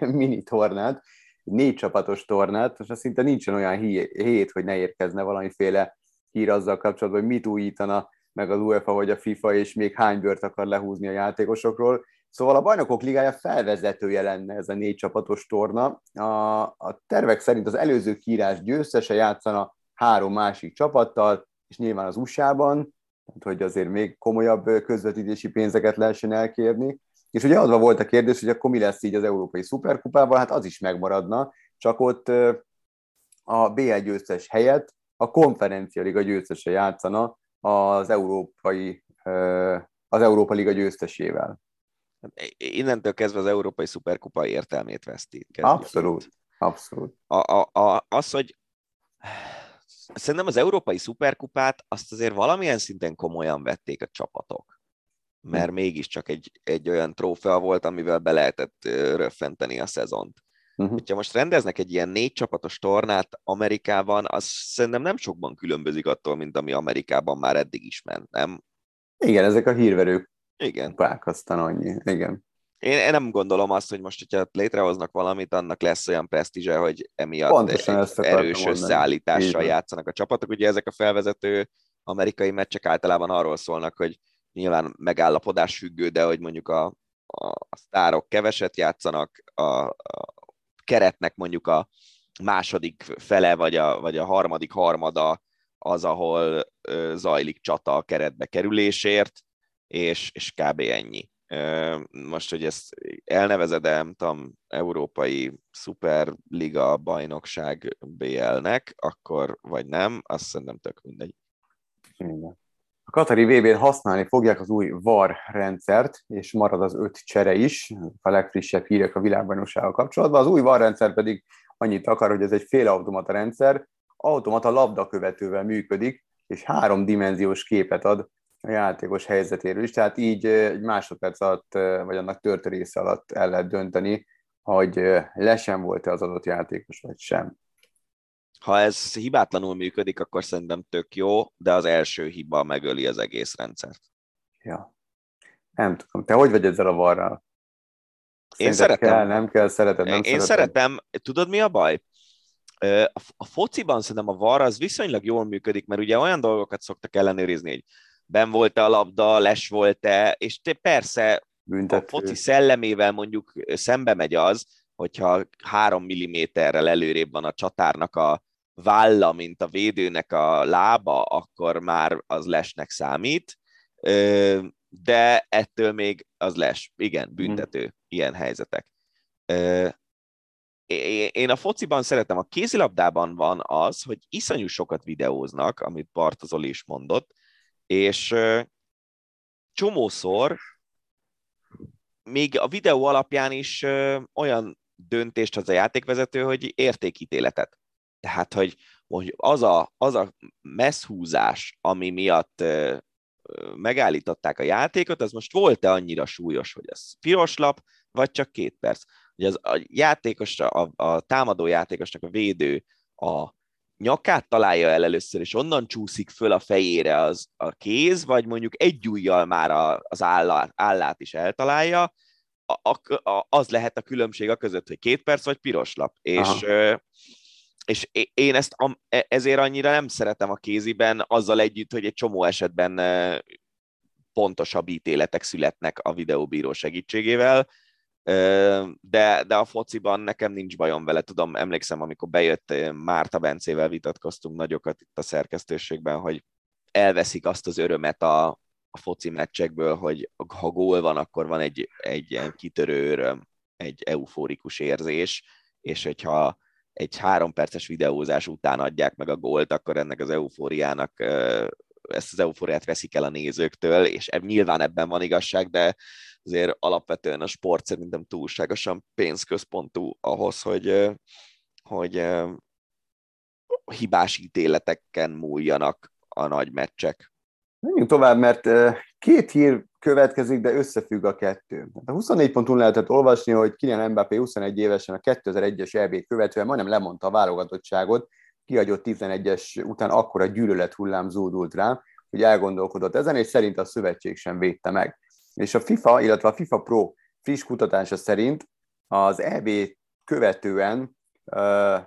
mini tornát, 4 csapatos tornát, és szinte nincsen olyan hét, hogy ne érkezne valamiféle hír azzal kapcsolatban, hogy mit újítana meg az UEFA vagy a FIFA, és még hány bört akar lehúzni a játékosokról. Szóval a Bajnokok Ligája felvezetője lenne ez a 4 csapatos torna. A tervek szerint az előző kiírás győztese játszana 3 másik csapattal, és nyilván az USA-ban, hogy azért még komolyabb közvetítési pénzeket lehessen elkérni. És ugye adva volt a kérdés, hogy akkor mi lesz így az Európai Szuperkupával, hát az is megmaradna, csak ott a BL győztes helyett a Konferencia Liga győztese játszana az Európa Liga győztesével. Innentől kezdve az Európai Szuperkupa értelmét veszti. Abszolút, abszolút. Szerintem az Európai Szuperkupát azt azért valamilyen szinten komolyan vették a csapatok, mert mégiscsak egy olyan trófea volt, amivel be lehetett röffenteni a szezont. Uh-huh. Ha most rendeznek egy ilyen 4 csapatos tornát Amerikában, az szerintem nem sokban különbözik attól, mint ami Amerikában már eddig is ment, nem? Igen, ezek a hírverők. Igen. Kupák, aztán annyi. Igen. Én nem gondolom azt, hogy most, hogyha létrehoznak valamit, annak lesz olyan presztízse, hogy emiatt egy erős összeállítással játszanak a csapatok. Ugye ezek a felvezető amerikai meccsek általában arról szólnak, hogy nyilván megállapodás függő, de hogy mondjuk a sztárok keveset játszanak, a keretnek mondjuk a második fele, vagy a harmadik harmada az, ahol zajlik csata a keretbe kerülésért, és kb. Ennyi. Most, hogy ezt elnevezed, nem tudom, Európai Szuperliga Bajnokság BL-nek, akkor vagy nem, azt szerintem tök mindegy. Igen. A katari VB-n használni fogják az új VAR rendszert, és marad az 5 csere is, a legfrissebb hírek a világbajnoksággal kapcsolatban. Az új VAR rendszer pedig annyit akar, hogy ez egy félautomata rendszer, automata labdakövetővel működik, és 3-dimenziós képet ad a játékos helyzetéről is, tehát így egy másodperc alatt, vagy annak törtörésze alatt el lehet dönteni, hogy le sem volt-e az adott játékos, vagy sem. Ha ez hibátlanul működik, akkor szerintem tök jó, de az első hiba megöli az egész rendszert. Ja. Nem tudom. Te hogy vagy ezzel a varral? Én szeretem. Szeretem. Tudod, mi a baj? A fociban szerintem a var az viszonylag jól működik, mert ugye olyan dolgokat szoktak ellenőrizni, hogy benn volt-e a labda, les volt-e, és persze büntető. A foci szellemével mondjuk szembe megy az, hogyha 3 milliméterrel előrébb van a csatárnak a válla, mint a védőnek a lába, akkor már az lesnek számít, de ettől még az les. Igen, büntető ilyen helyzetek. Én a fociban szeretem, a kézilabdában van az, hogy iszonyú sokat videóznak, amit Bartos Zoli is mondott, és csomószor még a videó alapján is olyan döntést az a játékvezető, hogy értékítéletet. Tehát, hogy az a messzhúzás, ami miatt megállították a játékot, az most volt-e annyira súlyos, hogy az piros lap, vagy csak 2 perc. Hogy az a játékos, a támadó játékosnak a védő a nyakát találja el először, és onnan csúszik föl a fejére a kéz, vagy mondjuk egy ujjal már az állát is eltalálja, az lehet a különbség a között, hogy 2 perc, vagy piros lap. És én ezért annyira nem szeretem a kéziben, azzal együtt, hogy egy csomó esetben pontosabb ítéletek születnek a videóbíró segítségével, de a fociban nekem nincs bajom vele, tudom, emlékszem, amikor bejött Márta Bencével vitatkoztunk nagyokat itt a szerkesztőségben, hogy elveszik azt az örömet a foci meccsekből, hogy ha gól van, akkor van egy kitörő öröm, egy eufórikus érzés, és hogyha egy 3 perces videózás után adják meg a gólt, akkor ennek az eufóriának, ezt az eufóriát veszik el a nézőktől, és nyilván ebben van igazság, de azért alapvetően a sport szerintem túlságosan pénzközpontú ahhoz, hogy hibás ítéleteken múljanak a nagy meccsek. Menjünk tovább, mert 2 hír következik, de összefügg a 2. A 24.hu lehetett olvasni, hogy Kylian Mbappé 21 évesen a 2001-es EB-t követően majdnem lemondta a válogatottságot, kihagyott 11-es után akkora gyűlölet hullám zúdult rá, hogy elgondolkodott ezen, és szerint a szövetség sem védte meg. És a FIFA, illetve a FIFA Pro friss kutatása szerint az EB követően,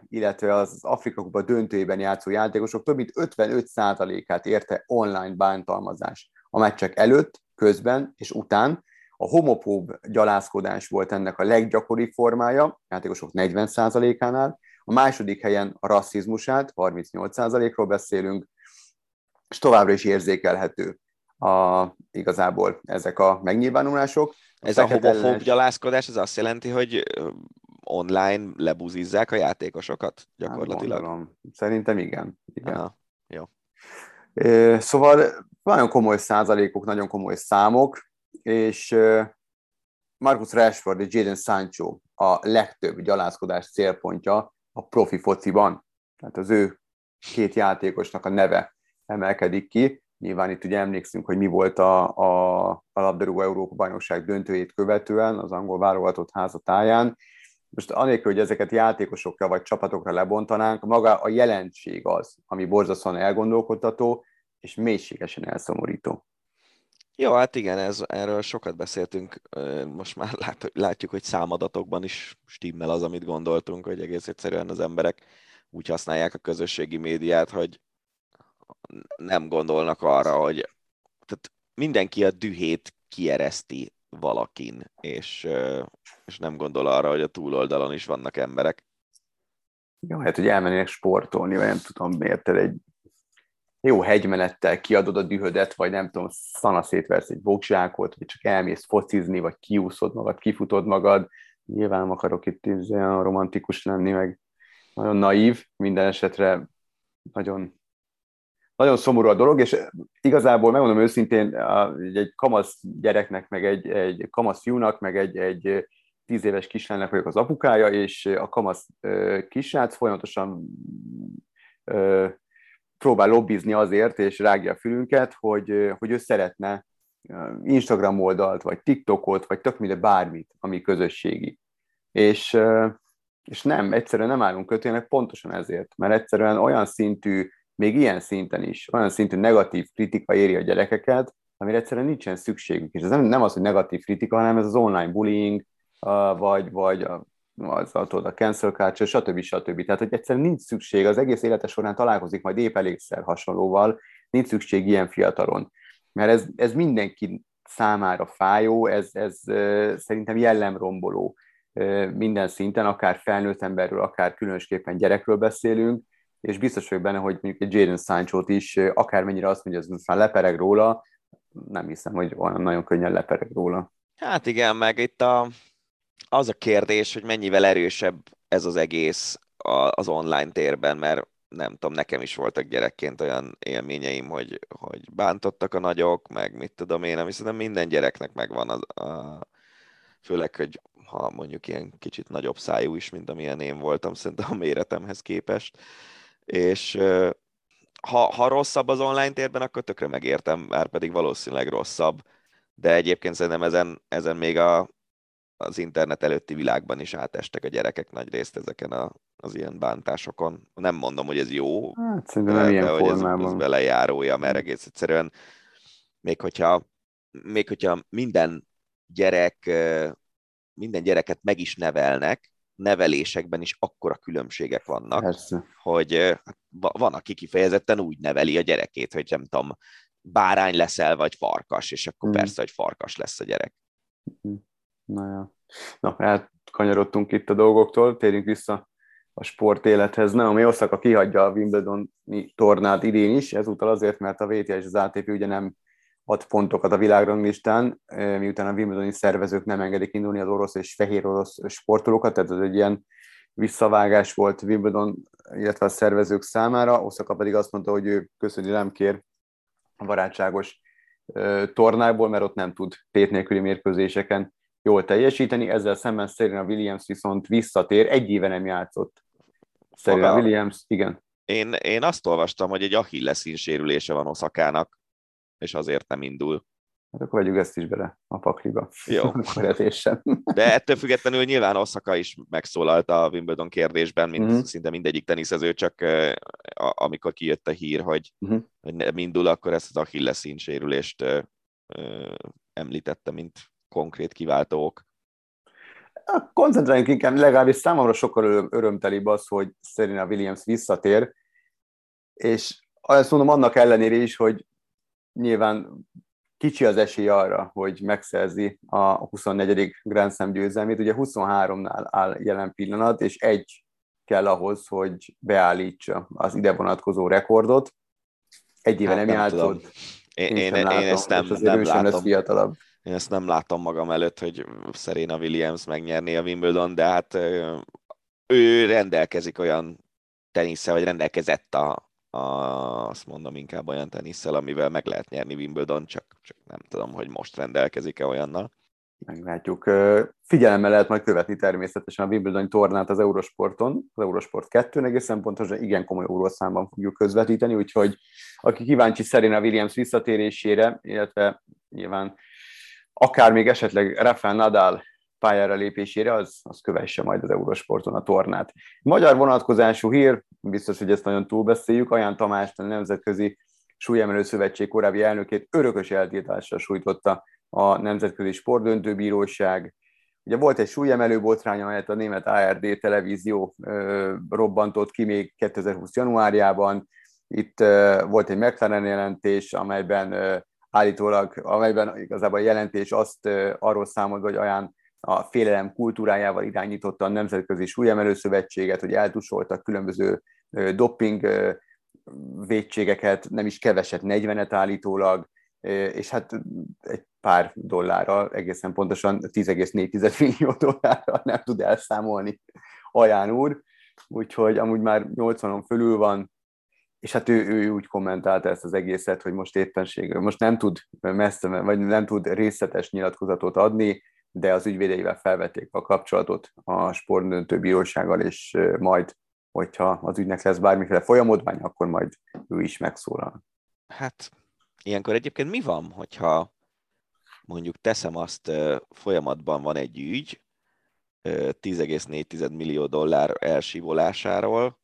illetve az Afrika Kupa döntőjében játszó játékosok több mint 55%-át érte online bántalmazás. A meccsek előtt, közben és után a homofób gyalázkodás volt ennek a leggyakoribb formája, a játékosok 40%-ánál, a második helyen a rasszizmusát, 38%-ról beszélünk, és továbbra is érzékelhető. igazából ezek a megnyilvánulások. Ez a homofób gyalászkodás, ez azt jelenti, hogy online lebuzizzák a játékosokat gyakorlatilag? Hát, szerintem igen. Aha, jó. Szóval nagyon komoly százalékok, nagyon komoly számok, és Marcus Rashford és Jadon Sancho a legtöbb gyalázkodás célpontja a profi fociban. Tehát az ő két játékosnak a neve emelkedik ki. Nyilván itt ugye emlékszünk, hogy mi volt a labdarúgó Európa-bajnokság döntőjét követően az angol válogatott házatáján. Most anélkül, hogy ezeket játékosokra vagy csapatokra lebontanánk, maga a jelenség az, ami borzasztóan elgondolkodtató és mélységesen elszomorító. Jó, hát igen, erről sokat beszéltünk, most már látjuk, hogy számadatokban is stimmel az, amit gondoltunk, hogy egész egyszerűen az emberek úgy használják a közösségi médiát, hogy nem gondolnak arra, hogy tehát mindenki a dühét kiereszti valakin, és nem gondol arra, hogy a túloldalon is vannak emberek. Jó, hát hogy elmennének sportolni, vagy nem tudom miért, egy jó hegymenettel kiadod a dühödet, vagy nem tudom, szanaszétversz egy bokzsákot, vagy csak elmész focizni, vagy kiúszod magad, kifutod magad. Nyilván akarok itt olyan romantikus lenni, meg nagyon naív, minden esetre nagyon, nagyon szomorú a dolog, és igazából megmondom őszintén, egy kamasz gyereknek, meg egy kamasz fiúnak, meg egy 10 éves kislánynak vagyok az apukája, és a kamasz kisrác folyamatosan próbál lobbizni azért, és rágja a fülünket, hogy ő szeretne Instagram oldalt, vagy TikTokot, vagy tök minden bármit, ami közösségi. És nem, egyszerűen nem állunk kötélnek pontosan ezért, mert egyszerűen olyan szintű, még ilyen szinten is, olyan szintű negatív kritika éri a gyerekeket, amire egyszerűen nincsen szükségük. És ez nem az, hogy negatív kritika, hanem ez az online bullying, vagy a cancel culture, stb. Tehát, hogy egyszerűen nincs szükség, az egész élete során találkozik majd épp elégszer hasonlóval, nincs szükség ilyen fiatalon. Mert ez mindenki számára fájó, ez szerintem jellemromboló minden szinten, akár felnőtt emberről, akár különösképpen gyerekről beszélünk, és biztos vagyok benne, hogy mondjuk egy Jadon Sanchót is, akármennyire azt mondja, hogy ez már lepereg róla, nem hiszem, hogy olyan nagyon könnyen lepereg róla. Hát igen, meg itt az a kérdés, hogy mennyivel erősebb ez az egész az online térben, mert nem tudom, nekem is voltak gyerekként olyan élményeim, hogy bántottak a nagyok, meg mit tudom én, ami szerintem minden gyereknek megvan, főleg, hogy ha mondjuk ilyen kicsit nagyobb szájú is, mint amilyen én voltam, szerintem a méretemhez képest, és ha rosszabb az online térben, akkor tökre megértem, már pedig valószínűleg rosszabb, de egyébként szerintem ezen még az internet előtti világban is átestek a gyerekek nagy részt ezeken az ilyen bántásokon. Nem mondom, hogy ez jó, hát, de hogy ez belejárója, mert egész egyszerűen még hogyha minden gyereket meg is nevelnek, nevelésekben is akkora különbségek vannak, persze, hogy van, aki kifejezetten úgy neveli a gyerekét, hogy nem tudom, bárány leszel, vagy farkas, és akkor persze, hogy farkas lesz a gyerek. Na, elkanyarodtunk itt a dolgoktól, térjünk vissza a sportélethez. Naomi Osaka kihagyja a Wimbledoni tornát idén is, ezúttal azért, mert a WTA és az ATP ugye nem ad pontokat a világranglistán, miután a Wimbledoni szervezők nem engedik indulni az orosz és fehér orosz sportolókat, tehát ez egy ilyen visszavágás volt Wimbledon, illetve a szervezők számára. Osaka pedig azt mondta, hogy ő köszöni nem kér a barátságos tornákból, mert ott nem tud tét nélküli mérkőzéseken jól teljesíteni, ezzel szemben Serena Williams viszont visszatér, 1 éve nem játszott. Serena Williams, igen. Én azt olvastam, hogy egy Achilles-ín sérülése van Osakának, és azért nem indul. Hát akkor vegyük ezt is bele a pakliba. Jó. De ettől függetlenül nyilván Osaka is megszólalt a Wimbledon kérdésben, mint szinte mindegyik teniszező, csak amikor kijött a hír, hogy nem indul, akkor ezt az Achilles-ín sérülést említette, mint konkrét kiváltók. Koncentráljunk inkább, legalábbis számomra sokkal örömtelibb az, hogy Serena Williams visszatér, és azt mondom annak ellenére is, hogy nyilván kicsi az esély arra, hogy megszerzi a 24. Grand Slam győzelmét. Ugye 23-nál áll jelen pillanat, és 1 kell ahhoz, hogy beállítsa az ide vonatkozó rekordot. 1 éve nem játszott. Én ezt nem látom magam előtt, hogy Serena Williams megnyerné a Wimbledon, de hát ő rendelkezik olyan tenisszel, vagy rendelkezett azt mondom inkább olyan tenisszel, amivel meg lehet nyerni Wimbledon, csak nem tudom, hogy most rendelkezik-e olyannal. Meglátjuk. Figyelemmel lehet majd követni természetesen a Wimbledon tornát az Eurosporton, az Eurosport 2-n egészen pontosan igen komoly óraszámban fogjuk közvetíteni, úgyhogy aki kíváncsi Serena Williams visszatérésére, illetve nyilván akár még esetleg Rafael Nadal pályára lépésére, az kövesse majd az Eurosporton a tornát. Magyar vonatkozású hír, biztos, hogy ezt nagyon túlbeszéljük, Aján Tamást, a Nemzetközi Súlyemelő Szövetség korábbi elnökét örökös eltiltásra sújtotta a Nemzetközi Sportdöntőbíróság. Ugye volt egy súlyemelő botrány, amelyet a német ARD televízió robbantott ki még 2020. januárjában. Itt volt egy McLaren jelentés, amelyben igazából a jelentés azt arról számolt, hogy Aján a félelem kultúrájával irányította a Nemzetközi Súlyemelő Szövetséget, hogy eltusoltak különböző doping vétségeket, nem is keveset, 40-et állítólag, és hát egy pár dollárral, egészen pontosan 10,4 millió dollárral nem tud elszámolni Aján úr, úgyhogy amúgy már 80-on fölül van, és hát ő úgy kommentálta ezt az egészet, hogy most éppenséggel, most nem tud messze, vagy nem tud részletes nyilatkozatot adni, de az ügyvédeivel felvették a kapcsolatot a sportdöntőbírósággal, és majd, hogyha az ügynek lesz bármiféle folyamodvány, akkor majd ő is megszólal. Hát ilyenkor egyébként mi van, hogyha mondjuk teszem azt, folyamatban van egy ügy 10,4 millió dollár elsívolásáról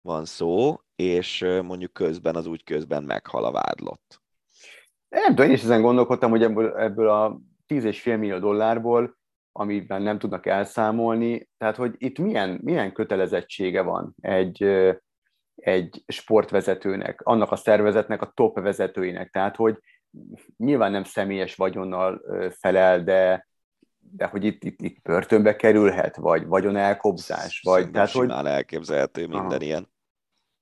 van szó, és mondjuk közben az úgy közben meghal a vádlott. Nem tudom, én is ezen gondolkodtam, hogy ebből a 10,5 millió dollárból, amiben nem tudnak elszámolni, tehát hogy itt milyen kötelezettsége van egy sportvezetőnek, annak a szervezetnek, a top vezetőinek, tehát hogy nyilván nem személyes vagyonnal felel, de hogy itt börtönbe kerülhet, vagy vagyonelkobzás, vagy tehát hogy elképzelhető minden ilyen.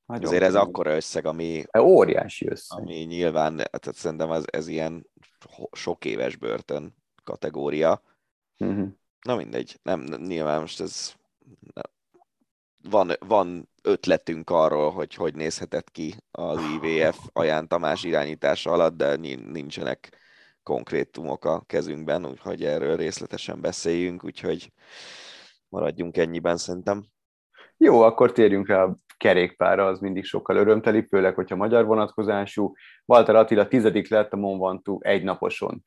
Nagyon azért ez akkora összeg, ami óriási összeg. Ami nyilván, tehát szerintem ez ilyen sok éves börtön kategória. Uh-huh. Na mindegy, nem, nyilván most ez van ötletünk arról, hogy nézhetett ki az IVF Aján Tamás irányítása alatt, de nincsenek konkrétumok a kezünkben, úgyhogy erről részletesen beszéljünk, úgyhogy maradjunk ennyiben szerintem. Jó, akkor térjünk rá a kerékpárra, az mindig sokkal örömteli, főleg, hogyha magyar vonatkozású. Walter Attila 10. lett a Mont Ventoux egynaposon.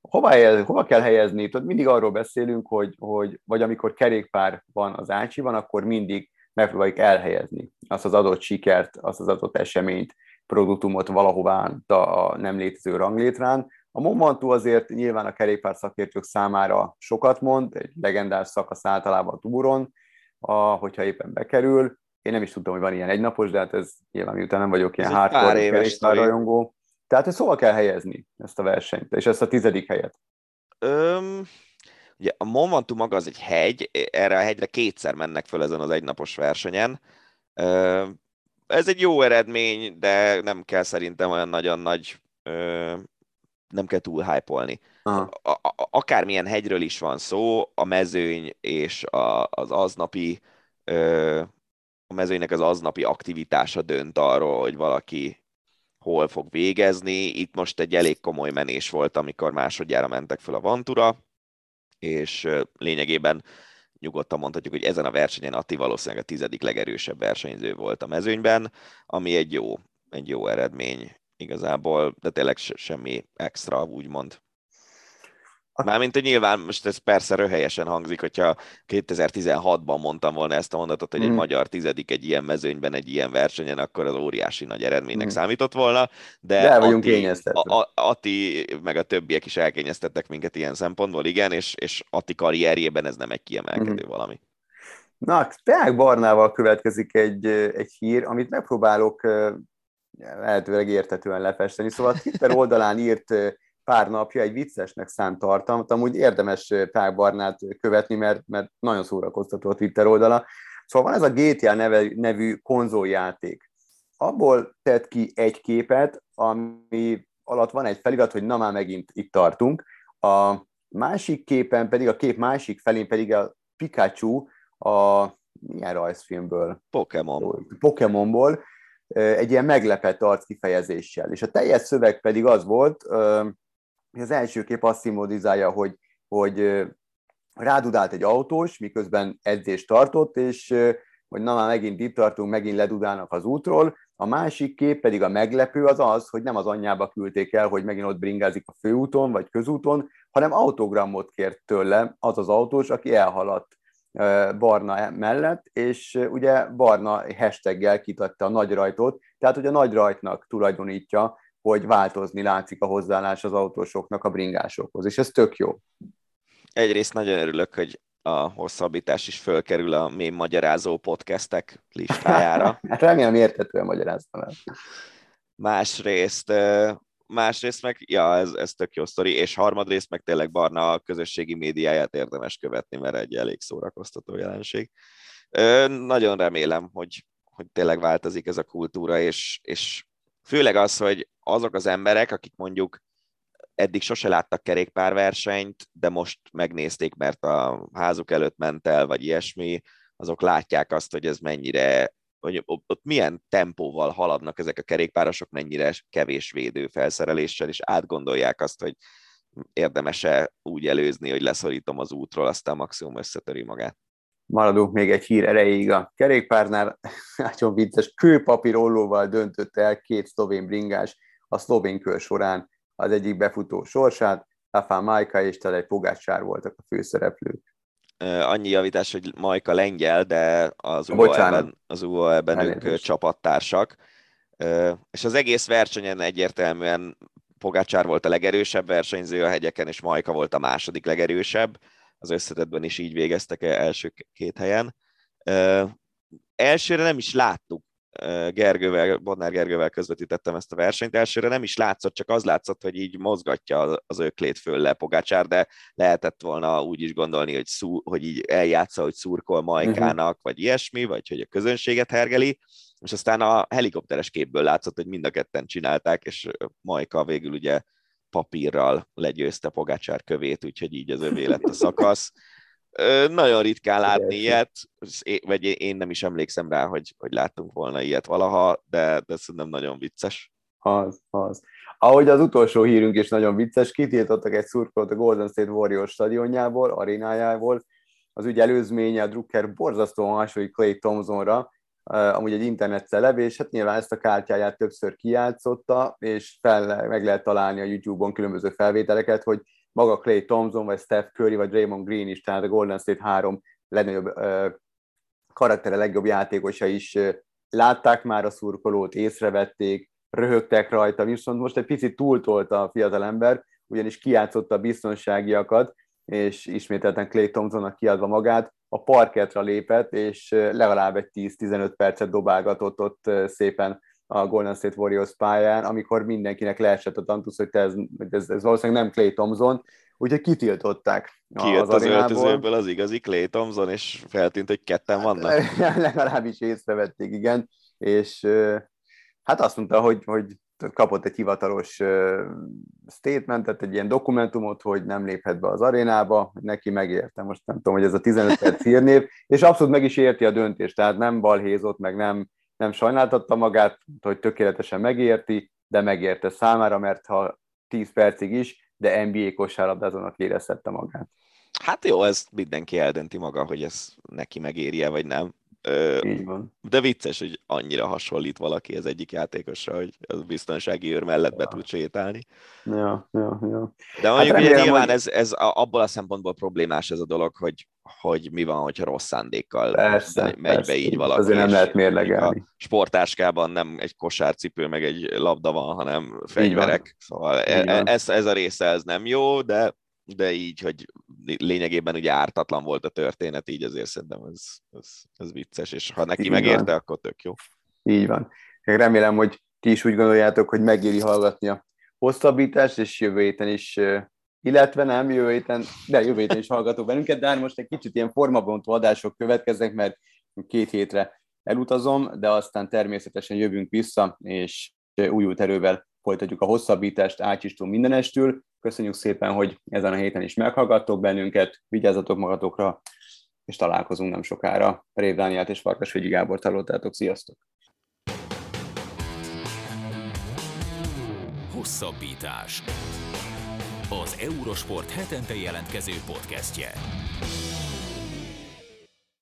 Hova kell helyezni? Tehát mindig arról beszélünk, hogy vagy amikor kerékpár van az Ácsiban, akkor mindig megpróbáljuk elhelyezni azt az adott sikert, azt az adott eseményt, produktumot valahová a nem létező ranglétrán. A Mont Ventoux azért nyilván a kerékpár szakértők számára sokat mond, egy legendás szakasz általában a Touron, hogyha éppen bekerül. Én nem is tudtam, hogy van ilyen egynapos, de hát ez nyilván miután nem vagyok ilyen hardcore kerékpárrajongó. Tehát ezt hova kell helyezni, ezt a versenyt, és ezt a 10. helyet? Ugye a Mont Ventoux maga az egy hegy, erre a hegyre kétszer mennek föl ezen az egynapos versenyen. Ez egy jó eredmény, de nem kell szerintem olyan nagyon nagy, nem kell túl hype-olni. Akármilyen hegyről is van szó, a mezőny és a mezőnynek az aznapi aktivitása dönt arról, hogy valaki hol fog végezni. Itt most egy elég komoly menés volt, amikor másodjára mentek föl a Ventoux-ra, és lényegében nyugodtan mondhatjuk, hogy ezen a versenyen Atti valószínűleg a 10. legerősebb versenyző volt a mezőnyben, ami egy jó eredmény igazából, de tényleg semmi extra, úgymond. Mármint, hogy nyilván most ez persze röhelyesen hangzik, hogyha 2016-ban mondtam volna ezt a mondatot, hogy egy magyar 10. egy ilyen mezőnyben, egy ilyen versenyen, akkor az óriási nagy eredménynek számított volna, de Atti meg a többiek is elkényeztettek minket ilyen szempontból, igen, és Atti karrierjében ez nem egy kiemelkedő valami. Na, Teák Barnával következik egy hír, amit megpróbálok lehetőleg érthetően lefesteni, szóval Twitter oldalán írt pár napja egy viccesnek szánt tartalmat, amúgy érdemes Teák Barnát követni, mert nagyon szórakoztató a Twitter oldala. Szóval van ez a GTA nevű konzoljáték. Abból tett ki egy képet, ami alatt van egy felirat, hogy na már megint itt tartunk. A másik képen pedig, a kép másik felén pedig a Pikachu a milyen rajzfilmből? Pokémonból. Egy ilyen meglepett arc kifejezéssel. És a teljes szöveg pedig az volt, hogy az első kép azt szimbolizálja, hogy rádudált egy autós, miközben edzést tartott, és hogy na már megint itt tartunk, megint ledudálnak az útról. A másik kép pedig a meglepő az az, hogy nem az anyjába küldték el, hogy megint ott bringázik a főúton vagy közúton, hanem autogramot kért tőle az az autós, aki elhaladt Barna mellett, és ugye Barna hashtaggel kitatta a nagy rajtot, tehát hogy a nagy rajtnak tulajdonítja, hogy változni látszik a hozzáállás az autósoknak a bringásokhoz, és ez tök jó. Egyrészt nagyon örülök, hogy a hosszabbítás is fölkerül a mém magyarázó podcastek listájára. Remélem érthetően magyaráztam el. Másrészt meg, ja, ez tök jó sztori, és harmadrészt meg tényleg Barna a közösségi médiáját érdemes követni, mert egy elég szórakoztató jelenség. Nagyon remélem, hogy tényleg változik ez a kultúra, és főleg az, hogy azok az emberek, akik mondjuk eddig sose láttak kerékpárversenyt, de most megnézték, mert a házuk előtt ment el, vagy ilyesmi, azok látják azt, hogy ez mennyire, hogy ott milyen tempóval haladnak ezek a kerékpárosok, mennyire kevés védőfelszereléssel, és átgondolják azt, hogy érdemes-e úgy előzni, hogy leszorítom az útról, aztán maximum összetöri magát. Maradunk még egy hír erejéig a kerékpárnál. Nagyon vicces, kőpapírollóval döntött el két szlovén bringás a szlovén kör során az egyik befutó sorsát, Rafa Majka és Tadej Pogácsár voltak a főszereplők. Annyi javítás, hogy Majka lengyel, de az UAE-ben ők csapattársak. És az egész versenyen egyértelműen Pogácsár volt a legerősebb versenyző a hegyeken, és Majka volt a második legerősebb. Az összetettben is így végeztek első két helyen. Elsőre nem is láttuk, Bodnár Gergővel közvetítettem ezt a versenyt, elsőre nem is látszott, csak az látszott, hogy így mozgatja az öklét föl le Pogácsár, de lehetett volna úgy is gondolni, hogy így eljátsza, hogy szurkol Majkának, vagy ilyesmi, vagy hogy a közönséget hergeli, és aztán a helikopteres képből látszott, hogy mind a ketten csinálták, és Majka végül ugye papírral legyőzte Pogácsár kövét, úgyhogy így az övé lett a szakasz. Nagyon ritkán látni ilyet, vagy én nem is emlékszem rá, hogy láttunk volna ilyet valaha, de szerintem nagyon vicces. Az. Ahogy az utolsó hírünk is nagyon vicces, kitiltottak egy szurkolót a Golden State Warriors stadionjából, arénájából. Az ügy előzménye, a drukker borzasztóan hasonlít Klay Thompsonra, amúgy egy internet celeb, és hát nyilván ezt a kártyáját többször kijátszotta, és meg lehet találni a YouTube-on különböző felvételeket, hogy maga Klay Thompson, vagy Steph Curry, vagy Draymond Green is, tehát a Golden State 3 legnagyobb karaktere, legjobb játékosa is látták már a szurkolót, észrevették, röhögtek rajta, viszont most egy picit túltolta a fiatalember, ugyanis kijátszotta a biztonságiakat, és ismételten Klay Thompsonnak kiadva magát, a parketra lépett, és legalább egy 10-15 percet dobálgatott ott szépen a Golden State Warriors pályán, amikor mindenkinek leesett a tantusz, hogy ez valószínűleg nem Klay Thompson, úgyhogy kitiltották. Kijött az öltözőből az igazi Klay Thompson, és feltűnt, hogy ketten vannak. Legalábbis észrevették, igen, és hát azt mondta, hogy kapott egy hivatalos statementet, egy ilyen dokumentumot, hogy nem léphet be az arénába, neki megérte, most nem tudom, hogy ez a 15 perc hírnév, és abszolút meg is érti a döntést, tehát nem balhézott, meg nem sajnáltatta magát, hogy tökéletesen megérti, de megérte számára, mert ha 10 percig is, de NBA kosárlabdázónak érezhette magát. Hát jó, ez mindenki eldönti maga, hogy ez neki megéri-e, vagy nem. Így van. De vicces, hogy annyira hasonlít valaki az egyik játékosra, hogy a biztonsági őr mellett be tud sétálni. Ja. De mondjuk, hát ugye nyilván ez abból a szempontból problémás ez a dolog, hogy mi van, hogyha rossz szándékkal megy be így valaki. Azért nem lehet mérlegelni. A sportáskában nem egy kosárcipő, meg egy labda van, hanem fegyverek. Szóval ez a része ez nem jó, de így, hogy lényegében ugye ártatlan volt a történet, így azért szerintem ez vicces, és ha neki így megérte, van. Akkor tök jó. Így van. Remélem, hogy ti is úgy gondoljátok, hogy megéri hallgatni a hosszabbítást, és jövő héten is, illetve nem jövő héten, de jövő héten is hallgatok bennünket, de most egy kicsit ilyen formabontó adások következnek, mert 2 hétre elutazom, de aztán természetesen jövünk vissza, és új erővel folytatjuk a hosszabbítást Ács István mindenestül. Köszönjük szépen, hogy ezen a héten is meghallgattok bennünket, vigyázzatok magatokra, és találkozunk nem sokára. Rév Dánielt és Farkasvölgyi Gábort hallottátok, sziasztok! Hosszabbítás, az Eurosport hetente jelentkező podcastje.